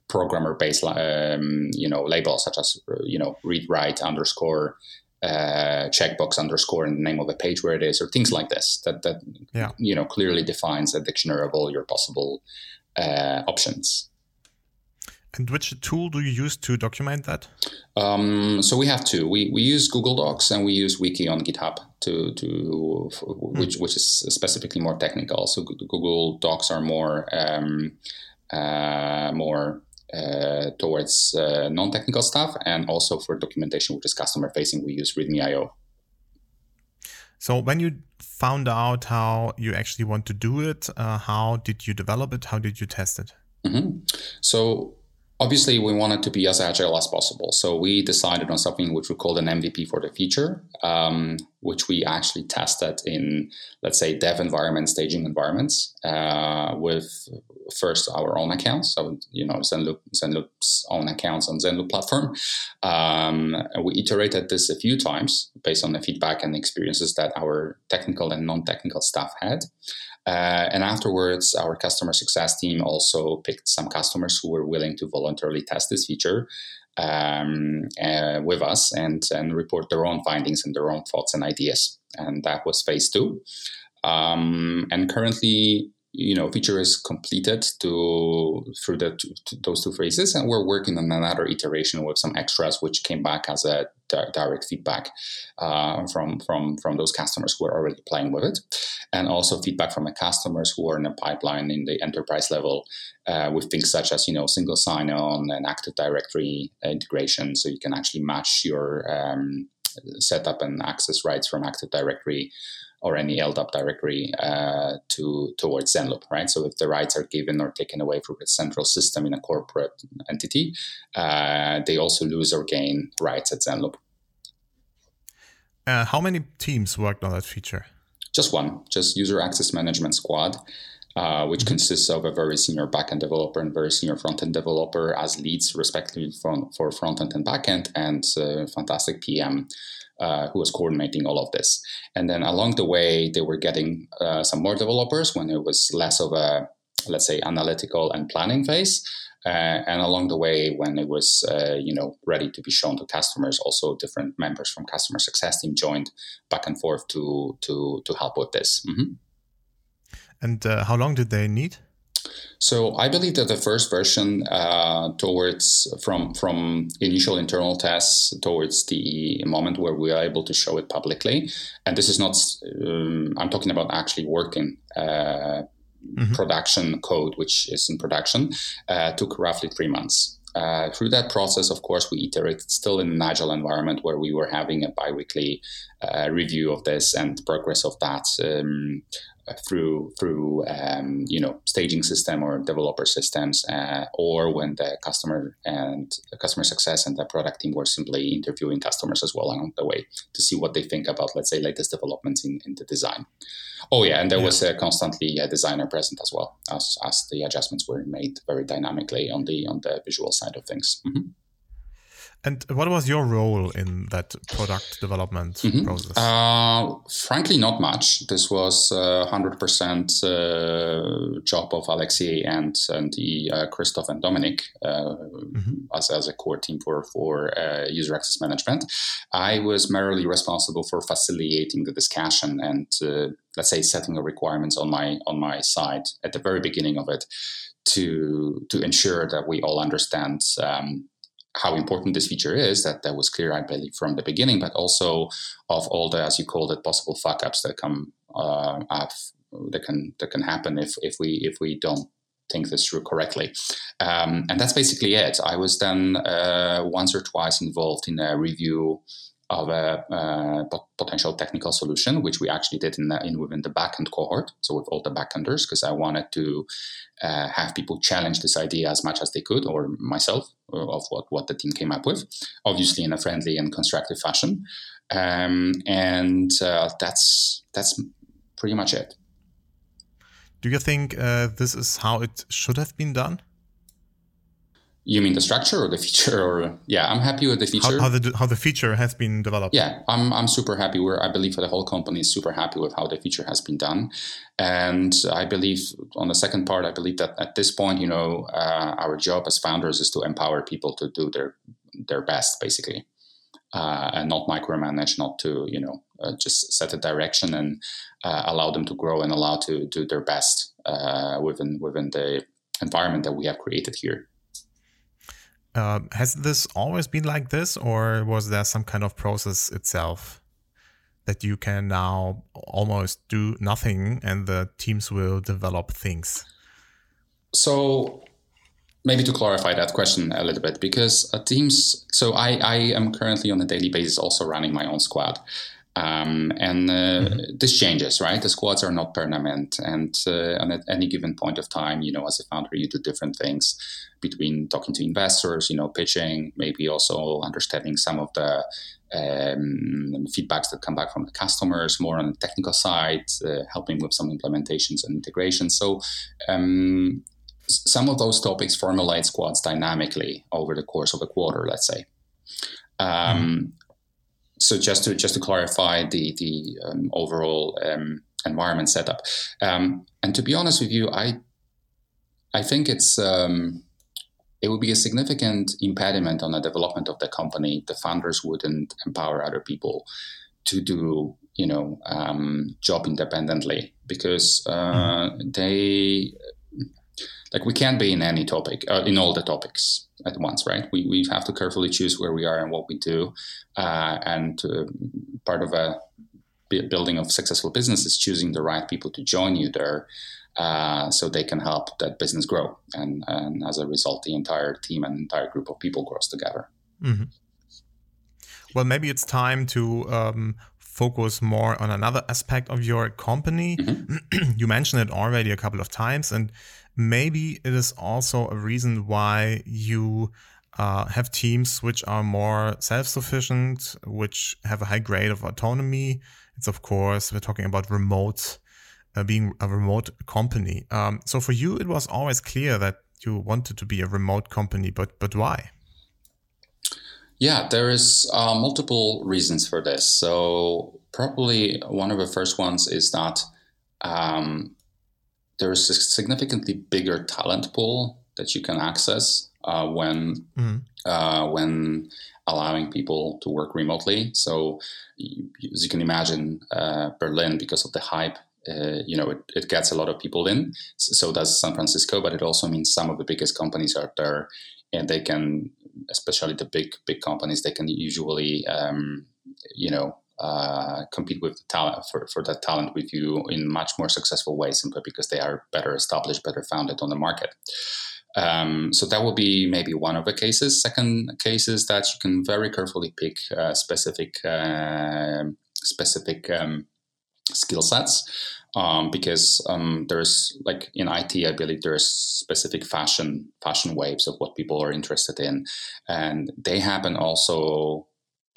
programmer-based, um, you know, labels such as, you know, read, write, underscore, Uh, checkbox underscore in the name of a page where it is, or things like this that that yeah. you know clearly defines a dictionary of all your possible uh, options. And which tool do you use to document that? Um, so we have two. We we use Google Docs and we use Wiki on GitHub to to for, mm. which which is specifically more technical. So Google Docs are more um, uh, more. Uh, towards uh, non-technical stuff, and also for documentation, which is customer-facing, we use README dot io. So when you found out how you actually want to do it, uh, how did you develop it? How did you test it? Mm-hmm. So obviously, we wanted to be as agile as possible. So we decided on something which we called an M V P for the feature, um, which we actually tested in, let's say, dev environments, staging environments, uh, with first our own accounts. So, you know, ZenLoop, ZenLoop's own accounts on ZenLoop platform. Um, we iterated this a few times based on the feedback and experiences that our technical and non-technical staff had. Uh, and afterwards, our customer success team also picked some customers who were willing to voluntarily test this feature um, uh, with us and, and report their own findings and their own thoughts and ideas. And that was phase two. Um, and currently, you know, feature is completed to through the, to, to those two phases. And we're working on another iteration with some extras, which came back as a di- direct feedback uh, from, from, from those customers who are already playing with it. And also feedback from the customers who are in the pipeline in the enterprise level uh, with things such as, you know, single sign-on and Active Directory integration. So you can actually match your um, setup and access rights from Active Directory or any L D A P directory uh, to towards ZenLoop, right? So if the rights are given or taken away from a central system in a corporate entity, uh, they also lose or gain rights at ZenLoop. Uh, how many teams worked on that feature? Just one, just user access management squad, uh, which mm-hmm. consists of a very senior backend developer and very senior frontend developer as leads, respectively, from, for frontend and backend, and uh, fantastic P M. Uh, who was coordinating all of this. And then along the way, they were getting uh, some more developers when it was less of a, let's say, analytical and planning phase. Uh, and along the way, when it was, uh, you know, ready to be shown to customers, also different members from customer success team joined back and forth to to to help with this. Mm-hmm. And uh, how long did they need? So I believe that the first version uh, towards from from initial internal tests towards the moment where we are able to show it publicly, and this is not, um, I'm talking about actually working uh, mm-hmm. production code, which is in production, uh, took roughly three months. Uh, through that process, of course, we iterated still in an agile environment where we were having a biweekly uh, review of this and progress of that um, through through um, you know, staging system or developer systems, uh, or when the customer and the customer success and the product team were simply interviewing customers as well along the way to see what they think about, let's say, latest developments in, in the design. Oh yeah, and there yeah. was uh, constantly a designer present as well as as the adjustments were made very dynamically on the on the visual side of things. Mm-hmm. And what was your role in that product development mm-hmm. process? Uh, frankly, not much. This was uh, one hundred percent uh, job of Alexei and, and the, uh, Christoph and Dominic uh, mm-hmm. as, as a core team for, for uh, user access management. I was merely responsible for facilitating the discussion and, uh, let's say, setting the requirements on my on my side at the very beginning of it to, to ensure that we all understand um, how important this feature is. That that was clear, I believe, from the beginning, but also of all the, as you called it, possible fuck-ups that come uh, up, that can that can happen if if we if we don't think this through correctly. Um, and that's basically it. I was then uh, once or twice involved in a review of a uh, pot- potential technical solution, which we actually did in, the, in within the backend cohort, so with all the backenders, because I wanted to uh, have people challenge this idea as much as they could, or myself, of what, what the team came up with, obviously in a friendly and constructive fashion. Um, and uh, that's that's pretty much it. Do you think uh, this is how it should have been done? You mean the structure or the feature? Or yeah, I'm happy with the feature. How, how the how the feature has been developed? Yeah, I'm I'm super happy. Where I believe the whole company is super happy with how the feature has been done, and I believe on the second part, I believe that at this point, you know, uh, our job as founders is to empower people to do their their best, basically, uh, and not micromanage, not to you know uh, just set a direction and uh, allow them to grow and allow to do their best uh, within within the environment that we have created here. Uh, has this always been like this, or was there some kind of process itself that you can now almost do nothing and the teams will develop things? So maybe to clarify that question a little bit, because uh, teams, so I, I am currently on a daily basis also running my own squad. Um, and uh, mm-hmm. this changes, right? The squads are not permanent. And, uh, and at any given point of time, you know, as a founder, you do different things between talking to investors, you know, pitching, maybe also understanding some of the um, feedbacks that come back from the customers, more on the technical side, uh, helping with some implementations and integrations. So um, some of those topics formulate squads dynamically over the course of a quarter, let's say. Um, mm-hmm. So just to just to clarify the the um, overall um, environment setup, um, and to be honest with you, I I think it's um, it would be a significant impediment on the development of the company. The founders wouldn't empower other people to do you know um, job independently because uh, mm. they like we can't be in any topic uh, in all the topics at once, right? We we have to carefully choose where we are and what we do. Uh, and uh, part of a b- building of successful business is choosing the right people to join you there uh, so they can help that business grow. And, and as a result, the entire team and entire group of people grows together. Mm-hmm. Well, maybe it's time to um, focus more on another aspect of your company. Mm-hmm. You mentioned it already a couple of times, and maybe it is also a reason why you uh, have teams which are more self-sufficient, which have a high grade of autonomy. It's, of course, we're talking about remote, uh, being a remote company. Um, so for you, it was always clear that you wanted to be a remote company, but but why? Yeah, there is uh, multiple reasons for this. So probably one of the first ones is that um, there is a significantly bigger talent pool that you can access uh, when mm-hmm. uh, when allowing people to work remotely. So as you can imagine, uh, Berlin, because of the hype, uh, you know, it, it gets a lot of people in. So does San Francisco, but it also means some of the biggest companies are there, and they can, especially the big big companies, they can usually, um, you know. Uh, compete with the talent for, for that talent with you in much more successful ways, simply because they are better established, better founded on the market. Um, so that would be maybe one of the cases. Second case is that you can very carefully pick uh, specific uh, specific um, skill sets um, because um, there's like in I T, I believe there's specific fashion fashion waves of what people are interested in, and they happen also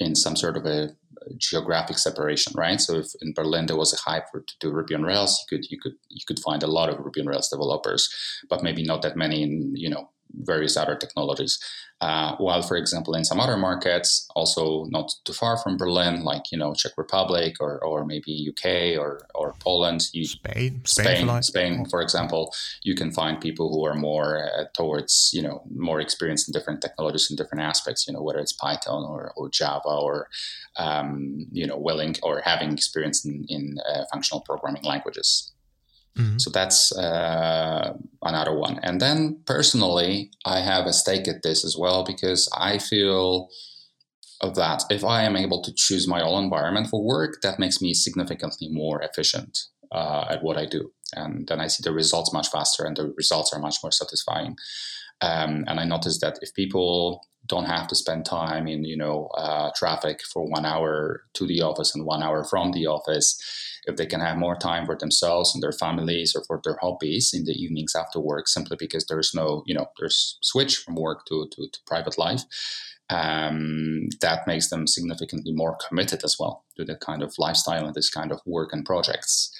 in some sort of a geographic separation, right? So if in Berlin there was a hype for to do Ruby on Rails, you could you could you could find a lot of Ruby on Rails developers, but maybe not that many in you know various other technologies. Uh, while for example in some other markets, also not too far from Berlin, like you know Czech Republic or or maybe U K or or Poland, you, Spain, Spain, Spain, Spain, for example, you can find people who are more uh, towards you know more experienced in different technologies and different aspects, you know whether it's Python or, or Java or um, you know willing or having experience in, in uh, functional programming languages. Mm-hmm. So that's uh, another one. And then personally, I have a stake at this as well, because I feel that if I am able to choose my own environment for work, that makes me significantly more efficient uh, at what I do. And then I see the results much faster and the results are much more satisfying. Um, and I noticed that if people don't have to spend time in, you know, uh, traffic for one hour to the office and one hour from the office, if they can have more time for themselves and their families or for their hobbies in the evenings after work, simply because there's no, you know, there's switch from work to, to, to private life, um, that makes them significantly more committed as well to that kind of lifestyle and this kind of work and projects,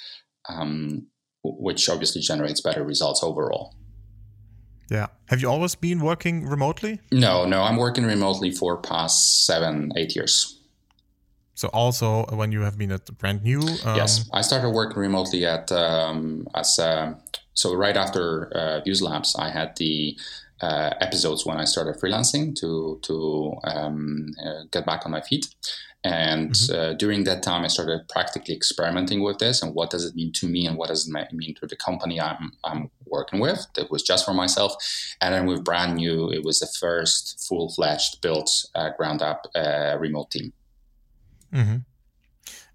um, which obviously generates better results overall. Yeah. Have you always been working remotely? No, no. I'm working remotely for past seven, eight years. So also when you have been at Brand New? Um... Yes. I started working remotely at, um, as uh, so right after uh, Views Labs, I had the uh, episodes when I started freelancing to, to um, uh, get back on my feet. And mm-hmm. uh, during that time, I started practically experimenting with this and what does it mean to me and what does it mean to the company I'm I'm working with. That was just for myself. And then with Brand New, it was the first full-fledged, built, uh, ground-up uh, remote team. Mm-hmm.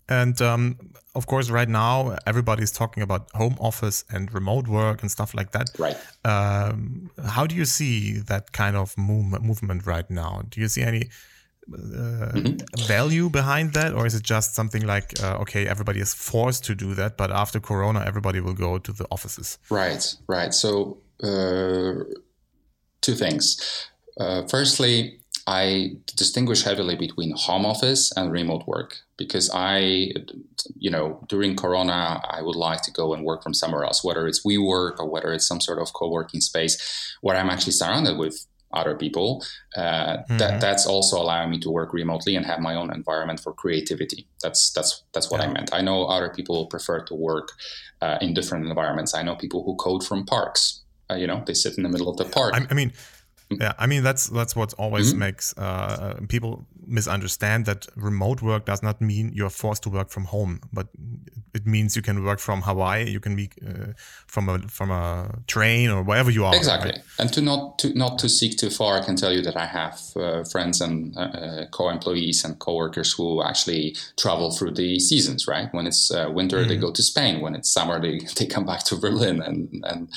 And um, of course, right now, everybody's talking about home office and remote work and stuff like that. Right. Um, how do you see that kind of move- movement right now? Do you see any Uh, value behind that, or is it just something like uh, okay, everybody is forced to do that, but after Corona everybody will go to the offices? Right right So uh, two things. Uh, firstly, I distinguish heavily between home office and remote work, because I, you know, during Corona, I would like to go and work from somewhere else, whether it's WeWork or whether it's some sort of co-working space where I'm actually surrounded with other people. Uh, mm-hmm. that that's also allowing me to work remotely and have my own environment for creativity. That's that's that's what yeah. I meant. I know other people prefer to work uh, in different environments. I know people who code from parks. Uh, you know, they sit in the middle of the park. I, I mean, yeah, I mean that's that's what always mm-hmm. makes uh, people misunderstand that remote work does not mean you're forced to work from home, but it means you can work from Hawaii, you can be uh, from a from a train or wherever you are. Exactly, right? And to not to not to seek too far, I can tell you that I have uh, friends and uh, co-employees and co-workers who actually travel through the seasons. Right, when it's uh, winter, mm-hmm. they go to Spain. When it's summer, they, they come back to Berlin, and and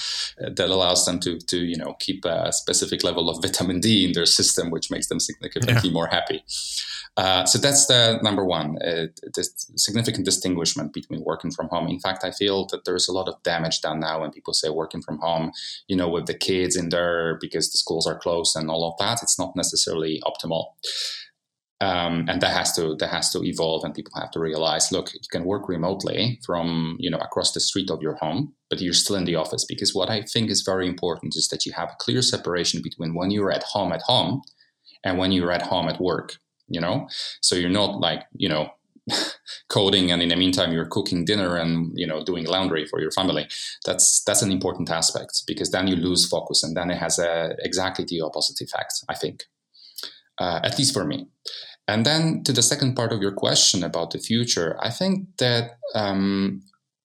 that allows them to to you know keep a specific level of vitamin D in their system, which makes them significantly yeah. more happy. Uh, so that's the number one, uh, this significant distinguishment between working from home. In fact, I feel that there's a lot of damage done now when people say working from home, you know, with the kids in there because the schools are closed and all of that. It's not necessarily optimal. Um, and that has to that has to evolve, and people have to realize, look, you can work remotely from, you know, across the street of your home, but you're still in the office. Because what I think is very important is that you have a clear separation between when you're at home at home and when you're at home at work, you know? So you're not like, you know, coding and in the meantime you're cooking dinner and, you know, doing laundry for your family. That's that's an important aspect, because then you lose focus, and then it has a, exactly the opposite effect, I think, uh, at least for me. And then to the second part of your question about the future, I think that um,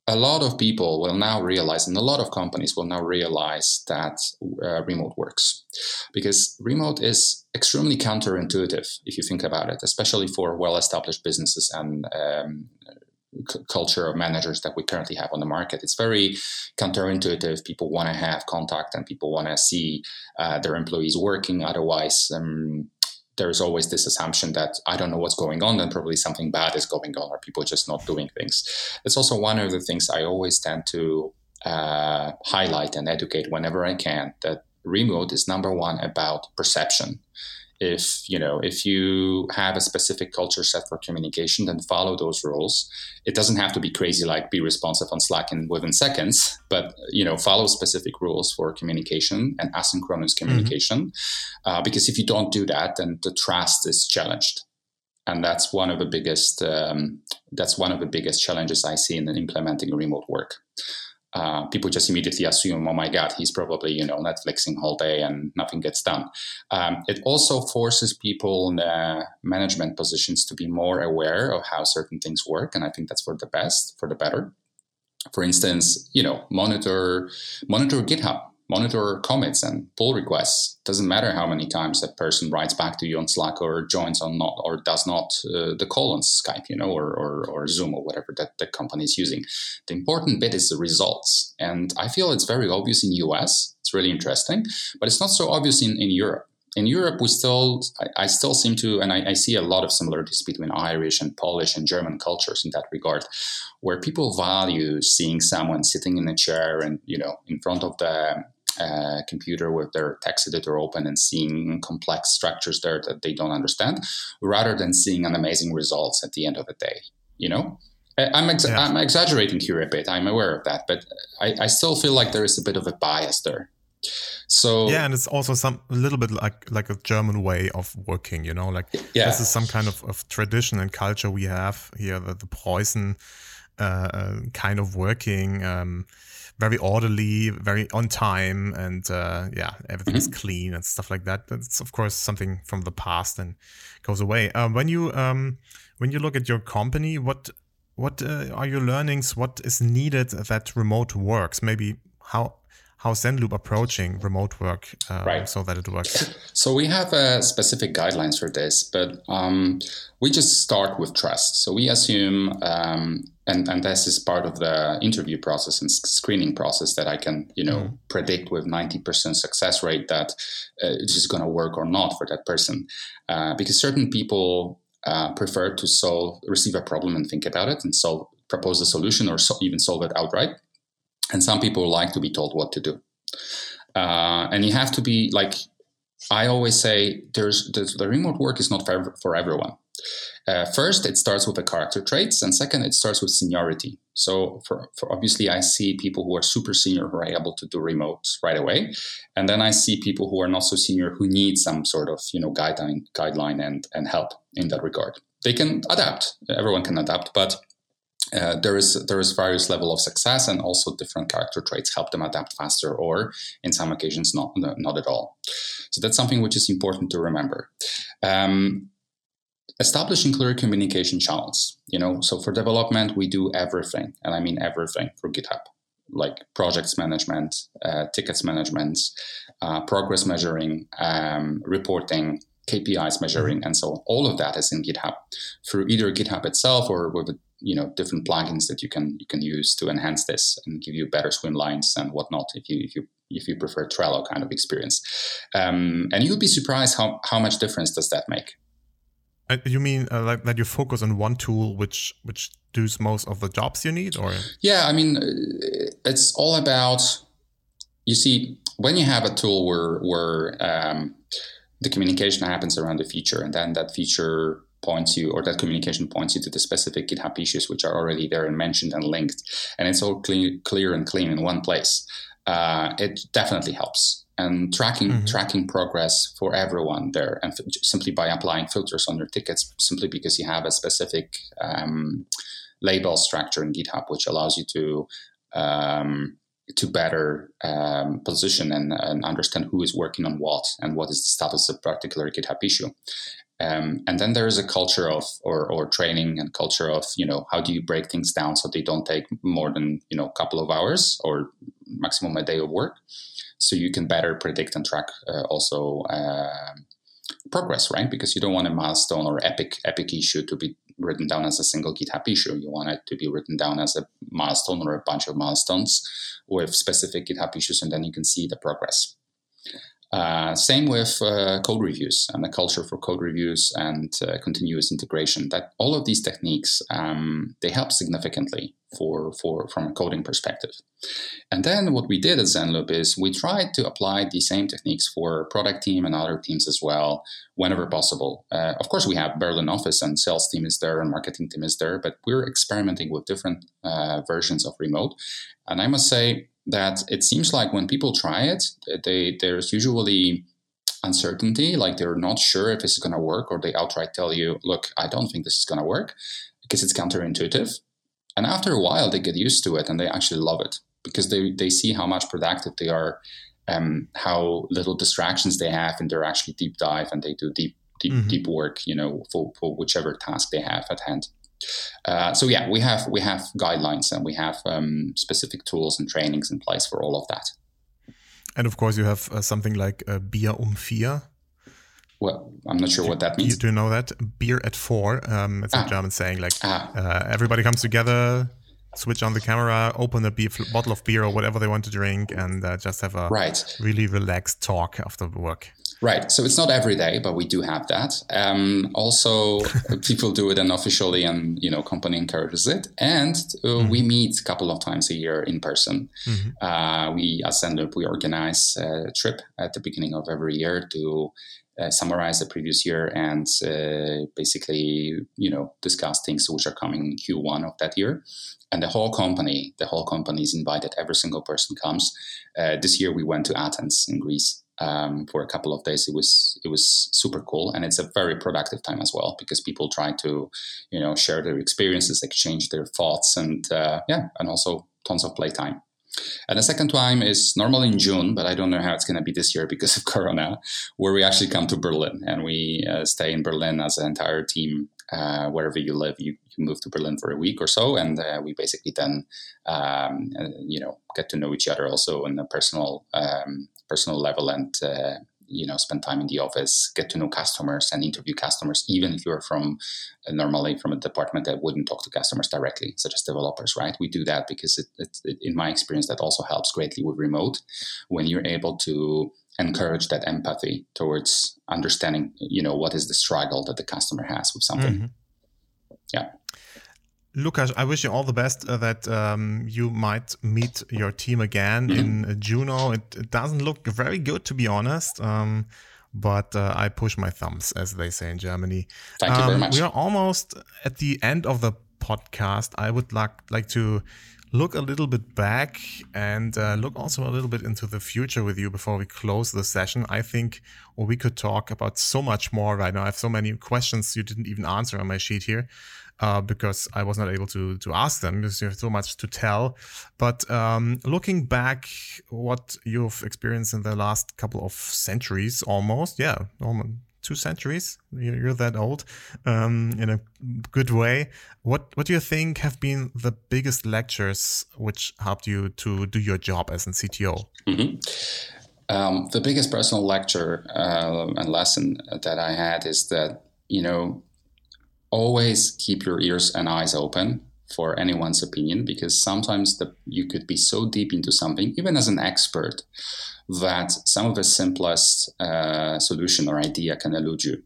a lot of people will now realize, and a lot of companies will now realize that uh, remote works, because remote is extremely counterintuitive if you think about it, especially for well-established businesses and um, c- culture of managers that we currently have on the market. It's very counterintuitive. People want to have contact, and people want to see uh, their employees working. Otherwise, um, there's always this assumption that I don't know what's going on, then probably something bad is going on, or people are just not doing things. It's also one of the things I always tend to uh, highlight and educate whenever I can, that remote is number one about perception. If you know, if you have a specific culture set for communication, then follow those rules. It doesn't have to be crazy, like be responsive on Slack in within seconds, but you know, follow specific rules for communication and asynchronous communication. Mm-hmm. Uh, because if you don't do that, then the trust is challenged, and that's one of the biggest um, that's one of the biggest challenges I see in implementing remote work. Uh, people just immediately assume, oh my God, he's probably, you know, Netflixing all day and nothing gets done. Um, it also forces people in the management positions to be more aware of how certain things work. And I think that's for the best, for the better. For instance, you know, monitor, monitor GitHub, monitor commits and pull requests. Doesn't matter how many times that person writes back to you on Slack or joins on not, or does not uh, the call on Skype, you know, or, or, or Zoom or whatever that the company is using. The important bit is the results. And I feel it's very obvious in U S. It's really interesting, but it's not so obvious in, in Europe. In Europe, we still, I, I still seem to, and I, I see a lot of similarities between Irish and Polish and German cultures in that regard, where people value seeing someone sitting in a chair and, you know, in front of the Uh, computer with their text editor open and seeing complex structures there that they don't understand, rather than seeing an amazing results at the end of the day. You know, I'm ex- yeah. I'm exaggerating here a bit. I'm aware of that, but I, I still feel like there is a bit of a bias there. So yeah, and it's also some a little bit like like a German way of working. You know, like yeah. this is some kind of, of tradition and culture we have here, the, the Preußen uh, kind of working. Um, Very orderly, very on time, and uh, yeah, everything is mm-hmm. clean and stuff like that. That's of course something from the past and goes away. Uh, when you um, when you look at your company, what what uh, are your learnings? What is needed that remote works? Maybe how how's ZenLoop approaching remote work uh, right. so that it works? So we have uh, specific guidelines for this, but um, we just start with trust. So we assume, um, and, and this is part of the interview process and screening process that I can, you know, mm. predict with ninety percent success rate that uh, it's just going to work or not for that person. Uh, because certain people uh, prefer to solve, receive a problem and think about it and solve, propose a solution or so, even solve it outright. And some people like to be told what to do. Uh, and you have to be like, I always say there's, there's the remote work is not for, for everyone. Uh, first, it starts with the character traits. And second, it starts with seniority. So for, for obviously, I see people who are super senior who are able to do remote right away. And then I see people who are not so senior who need some sort of, you know, guideline, guideline and, and help in that regard. They can adapt. Everyone can adapt. But Uh, there is there is various level of success, and also different character traits help them adapt faster, or in some occasions not not at all. So that's something which is important to remember. Um, establishing clear communication channels. You know, so for development we do everything, and I mean everything for GitHub, like projects management, uh, tickets management, uh, progress measuring, um, reporting. K P Is measuring, and so on. All of that is in GitHub through either GitHub itself or with, you know, different plugins that you can you can use to enhance this and give you better swim lines and whatnot if you if you if you prefer Trello kind of experience. Um, and you'll be surprised how how much difference does that make. You mean uh, like that you focus on one tool which which does most of the jobs you need, or? Yeah, I mean, it's all about. You see, when you have a tool where where um, the communication happens around the feature, and then that feature points you, or that communication points you to the specific GitHub issues, which are already there and mentioned and linked. And it's all clean, clear and clean in one place. Uh, it definitely helps. And tracking mm-hmm. tracking progress for everyone there, and f- simply by applying filters on your tickets, simply because you have a specific um, label structure in GitHub, which allows you to um, to better um, position and, and understand who is working on what and what is the status of a particular GitHub issue. Um, and then there is a culture of, or, or training and culture of, you know, how do you break things down so they don't take more than, you know, a couple of hours or maximum a day of work, so you can better predict and track uh, also uh, progress, right? Because you don't want a milestone or epic, epic issue to be written down as a single GitHub issue. You want it to be written down as a milestone or a bunch of milestones with specific GitHub issues, and then you can see the progress. Uh, same with uh, code reviews and the culture for code reviews and uh, continuous integration. That all of these techniques, um, they help significantly for, for from a coding perspective. And then what we did at ZenLoop is we tried to apply the same techniques for product team and other teams as well, whenever possible. Uh, of course, we have Berlin office and sales team is there and marketing team is there, but we're experimenting with different uh, versions of remote. And I must say, that it seems like when people try it, they, there's usually uncertainty, like they're not sure if it's going to work, or they outright tell you, look, I don't think this is going to work, because it's counterintuitive. And after a while, they get used to it and they actually love it, because they, they see how much productive they are, um, how little distractions they have, and they're actually deep dive and they do deep, deep, mm-hmm. deep work, you know, for, for whichever task they have at hand. Uh, so yeah, we have we have guidelines and we have um, specific tools and trainings in place for all of that. And of course, you have uh, something like uh, Bier um vier. Well, I'm not sure do, what that means. You do know that beer at four? Um, it's ah. a German saying. Like ah. uh, everybody comes together, switch on the camera, open a beer, bottle of beer or whatever they want to drink, and uh, just have a right. really relaxed talk after work. Right. So it's not every day, but we do have that. Um, also, people do it unofficially, and, you know, company encourages it. And uh, mm-hmm. we meet a couple of times a year in person. Mm-hmm. Uh, we, as ZenLoop, we organize a trip at the beginning of every year to uh, summarize the previous year and uh, basically, you know, discuss things which are coming in Q one of that year. And the whole company, the whole company is invited. Every single person comes. Uh, this year we went to Athens in Greece. Um, for a couple of days, it was it was super cool, and it's a very productive time as well, because people try to, you know, share their experiences, exchange their thoughts, and uh, yeah, and also tons of playtime. And the second time is normally in June, but I don't know how it's going to be this year because of Corona, where we actually come to Berlin and we uh, stay in Berlin as an entire team uh, wherever you live, you, you move to Berlin for a week or so, and uh, we basically then, um, you know, get to know each other also on a personal um, personal level, and uh, you know, spend time in the office, get to know customers, and interview customers. Even if you're from uh, normally from a department that wouldn't talk to customers directly, such as developers, right? We do that because, it, it, it, in my experience, that also helps greatly with remote when you're able to encourage that empathy towards understanding, you know, what is the struggle that the customer has with something. Mm-hmm. Yeah. Łukasz, I wish you all the best uh, that um, you might meet your team again mm-hmm. in uh, Juno. It, it doesn't look very good, to be honest, um, but uh, I push my thumbs, as they say in Germany. Thank um, you very much. We are almost at the end of the podcast. I would like, like to look a little bit back and uh, look also a little bit into the future with you before we close the session. I think well, we could talk about so much more right now. I have so many questions you didn't even answer on my sheet here uh, because I was not able to to ask them because you have so much to tell. But um, looking back, what you've experienced in the last couple of centuries almost, yeah, almost. Two centuries, you're that old, um, in a good way. What what do you think have been the biggest lectures which helped you to do your job as a C T O? Mm-hmm. Um, the biggest personal lecture uh, and lesson that I had is that, you know, always keep your ears and eyes open for anyone's opinion, because sometimes the, you could be so deep into something, even as an expert, that some of the simplest uh, solution or idea can elude you.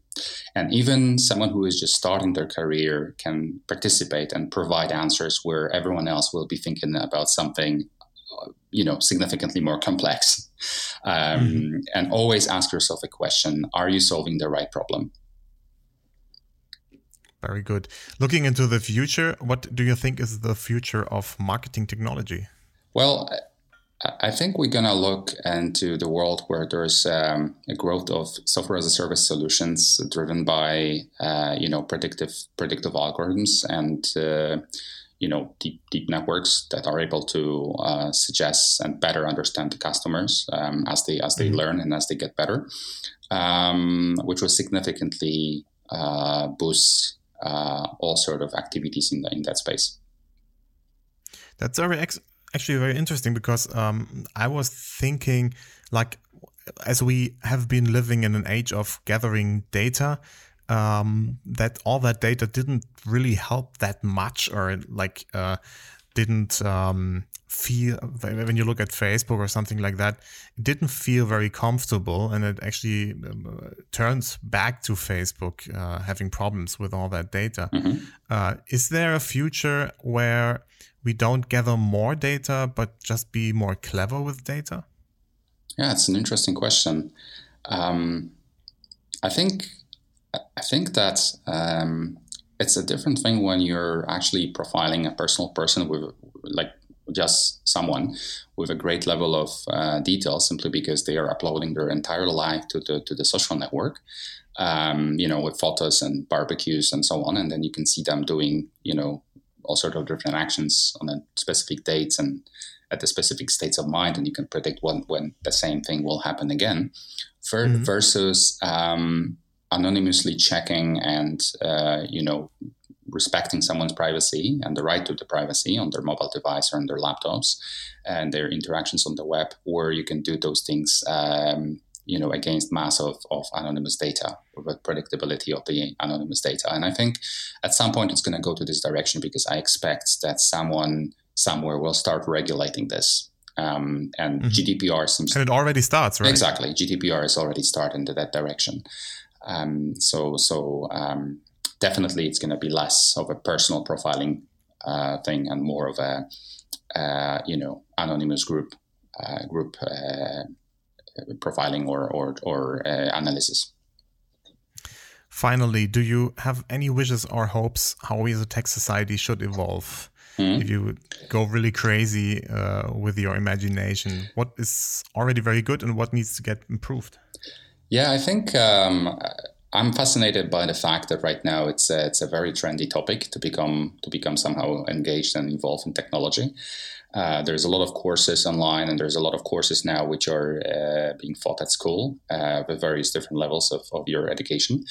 And even someone who is just starting their career can participate and provide answers where everyone else will be thinking about something, you know, significantly more complex. Um, mm-hmm. And always ask yourself a question, are you solving the right problem? Very good. Looking into the future, what do you think is the future of marketing technology? Well, I think we're going to look into the world where there's um, a growth of software as a service solutions driven by, uh, you know, predictive predictive algorithms and, uh, you know, deep deep networks that are able to uh, suggest and better understand the customers um, as they as they mm-hmm. learn and as they get better, um, which will significantly uh, boost uh, all sort of activities in the, in that space. That's very ex- Actually, very interesting because um, I was thinking, like, as we have been living in an age of gathering data, um, that all that data didn't really help that much, or like uh, didn't um, feel, when you look at Facebook or something like that, it didn't feel very comfortable, and it actually um, turns back to Facebook uh, having problems with all that data. Mm-hmm. Uh, is there a future where we don't gather more data, but just be more clever with data? Yeah, it's an interesting question. Um, I think I think that um, it's a different thing when you're actually profiling a personal person with, like, just someone with a great level of uh, detail, simply because they are uploading their entire life to the to the social network. Um, you know, with photos and barbecues and so on, and then you can see them doing, you know, all sorts of different actions on a specific dates and at the specific states of mind, and you can predict when, when the same thing will happen again, for, mm-hmm. versus um, anonymously checking and, uh, you know, respecting someone's privacy and the right to the privacy on their mobile device or on their laptops and their interactions on the web, where you can do those things, um, you know, against mass of, of anonymous data, with predictability of the anonymous data. And I think at some point it's going to go to this direction, because I expect that someone somewhere will start regulating this. Um, and mm-hmm. G D P R seems... And it already starts, right? Exactly. G D P R is already starting into that direction. Um, so so um, definitely it's going to be less of a personal profiling uh, thing and more of a, uh, you know, anonymous group, uh, group uh profiling or or, or uh, analysis. Finally, do you have any wishes or hopes how we as a tech society should evolve? Mm-hmm. If you go really crazy uh, with your imagination, what is already very good and what needs to get improved? Yeah, I think um, I'm fascinated by the fact that right now it's a, it's a very trendy topic to become to become somehow engaged and involved in technology. Uh, there's a lot of courses online, and there's a lot of courses now which are uh, being taught at school uh, with various different levels of, of your education.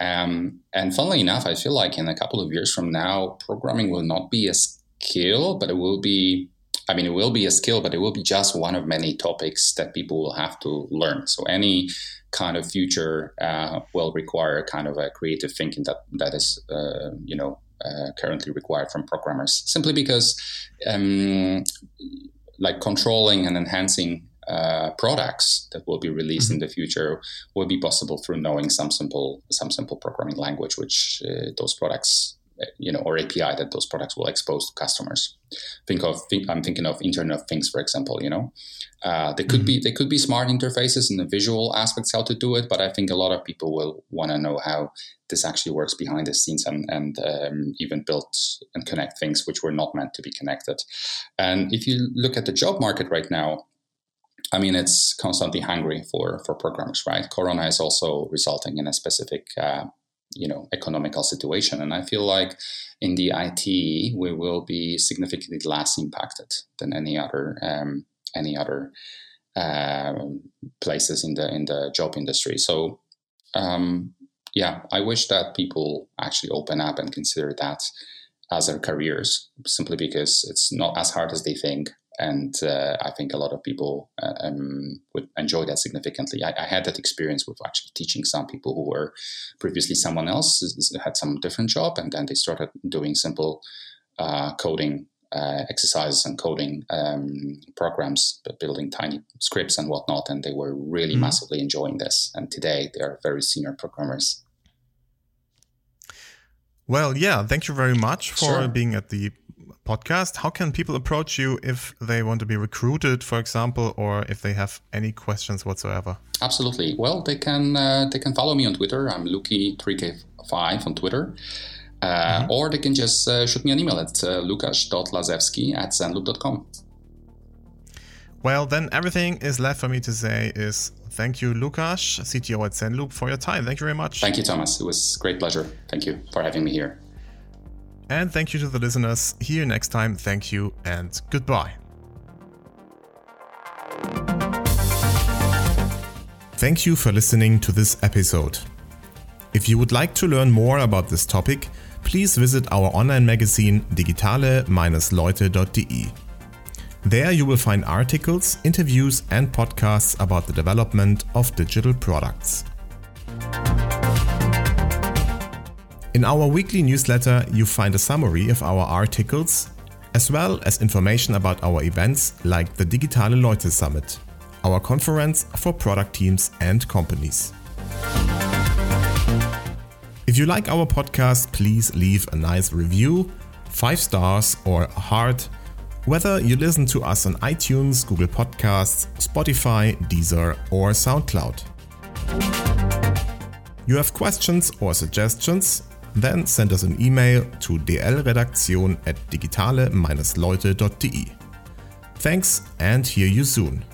Um, and funnily enough, I feel like in a couple of years from now, programming will not be a skill, but it will be, I mean, it will be a skill, but it will be just one of many topics that people will have to learn. So any kind of future uh, will require kind of a creative thinking that, that is, uh, you know, uh, currently required from programmers, simply because um, like controlling and enhancing Uh, products that will be released mm-hmm. in the future will be possible through knowing some simple some simple programming language, which uh, those products, uh, you know, or A P I that those products will expose to customers. Think of think, I'm thinking of Internet of Things, for example. You know, uh, they could mm-hmm. be they could be smart interfaces and the visual aspects how to do it, but I think a lot of people will want to know how this actually works behind the scenes and and um, even build and connect things which were not meant to be connected. And if you look at the job market right now, I mean, it's constantly hungry for, for programmers, right? Corona is also resulting in a specific, uh, you know, economical situation. And I feel like in the I T, we will be significantly less impacted than any other um, any other uh, places in the in the job industry. So, um, yeah, I wish that people actually open up and consider that as their careers, simply because it's not as hard as they think. And uh, I think a lot of people uh, um, would enjoy that significantly. I, I had that experience with actually teaching some people who were previously someone else, had some different job, and then they started doing simple uh, coding uh, exercises and coding um, programs, but building tiny scripts and whatnot, and they were really mm-hmm. massively enjoying this. And today they are very senior programmers. Well, yeah, thank you very much for sure. being at the podcast. How can people approach you if they want to be recruited, for example, or if they have any questions whatsoever? Absolutely. Well, they can uh, they can follow me on Twitter. I'm Luki three K five on Twitter. Uh, mm-hmm. Or they can just uh, shoot me an email at uh, lukasz dot lazewski at zenloop dot com. Well, then everything is left for me to say is thank you, Łukasz, C T O at ZenLoop, for your time. Thank you very much. Thank you, Thomas. It was a great pleasure. Thank you for having me here. And thank you to the listeners. See you next time. Thank you and goodbye. Thank you for listening to this episode. If you would like to learn more about this topic, please visit our online magazine digitale dash leute dot d e. There you will find articles, interviews and podcasts about the development of digital products. In our weekly newsletter, you find a summary of our articles, as well as information about our events like the Digitale Leute Summit, our conference for product teams and companies. If you like our podcast, please leave a nice review, five stars or a heart, whether you listen to us on iTunes, Google Podcasts, Spotify, Deezer or SoundCloud. You have questions or suggestions? Then send us an email to d l redaktion at digitale dash leute dot d e. Thanks and hear you soon.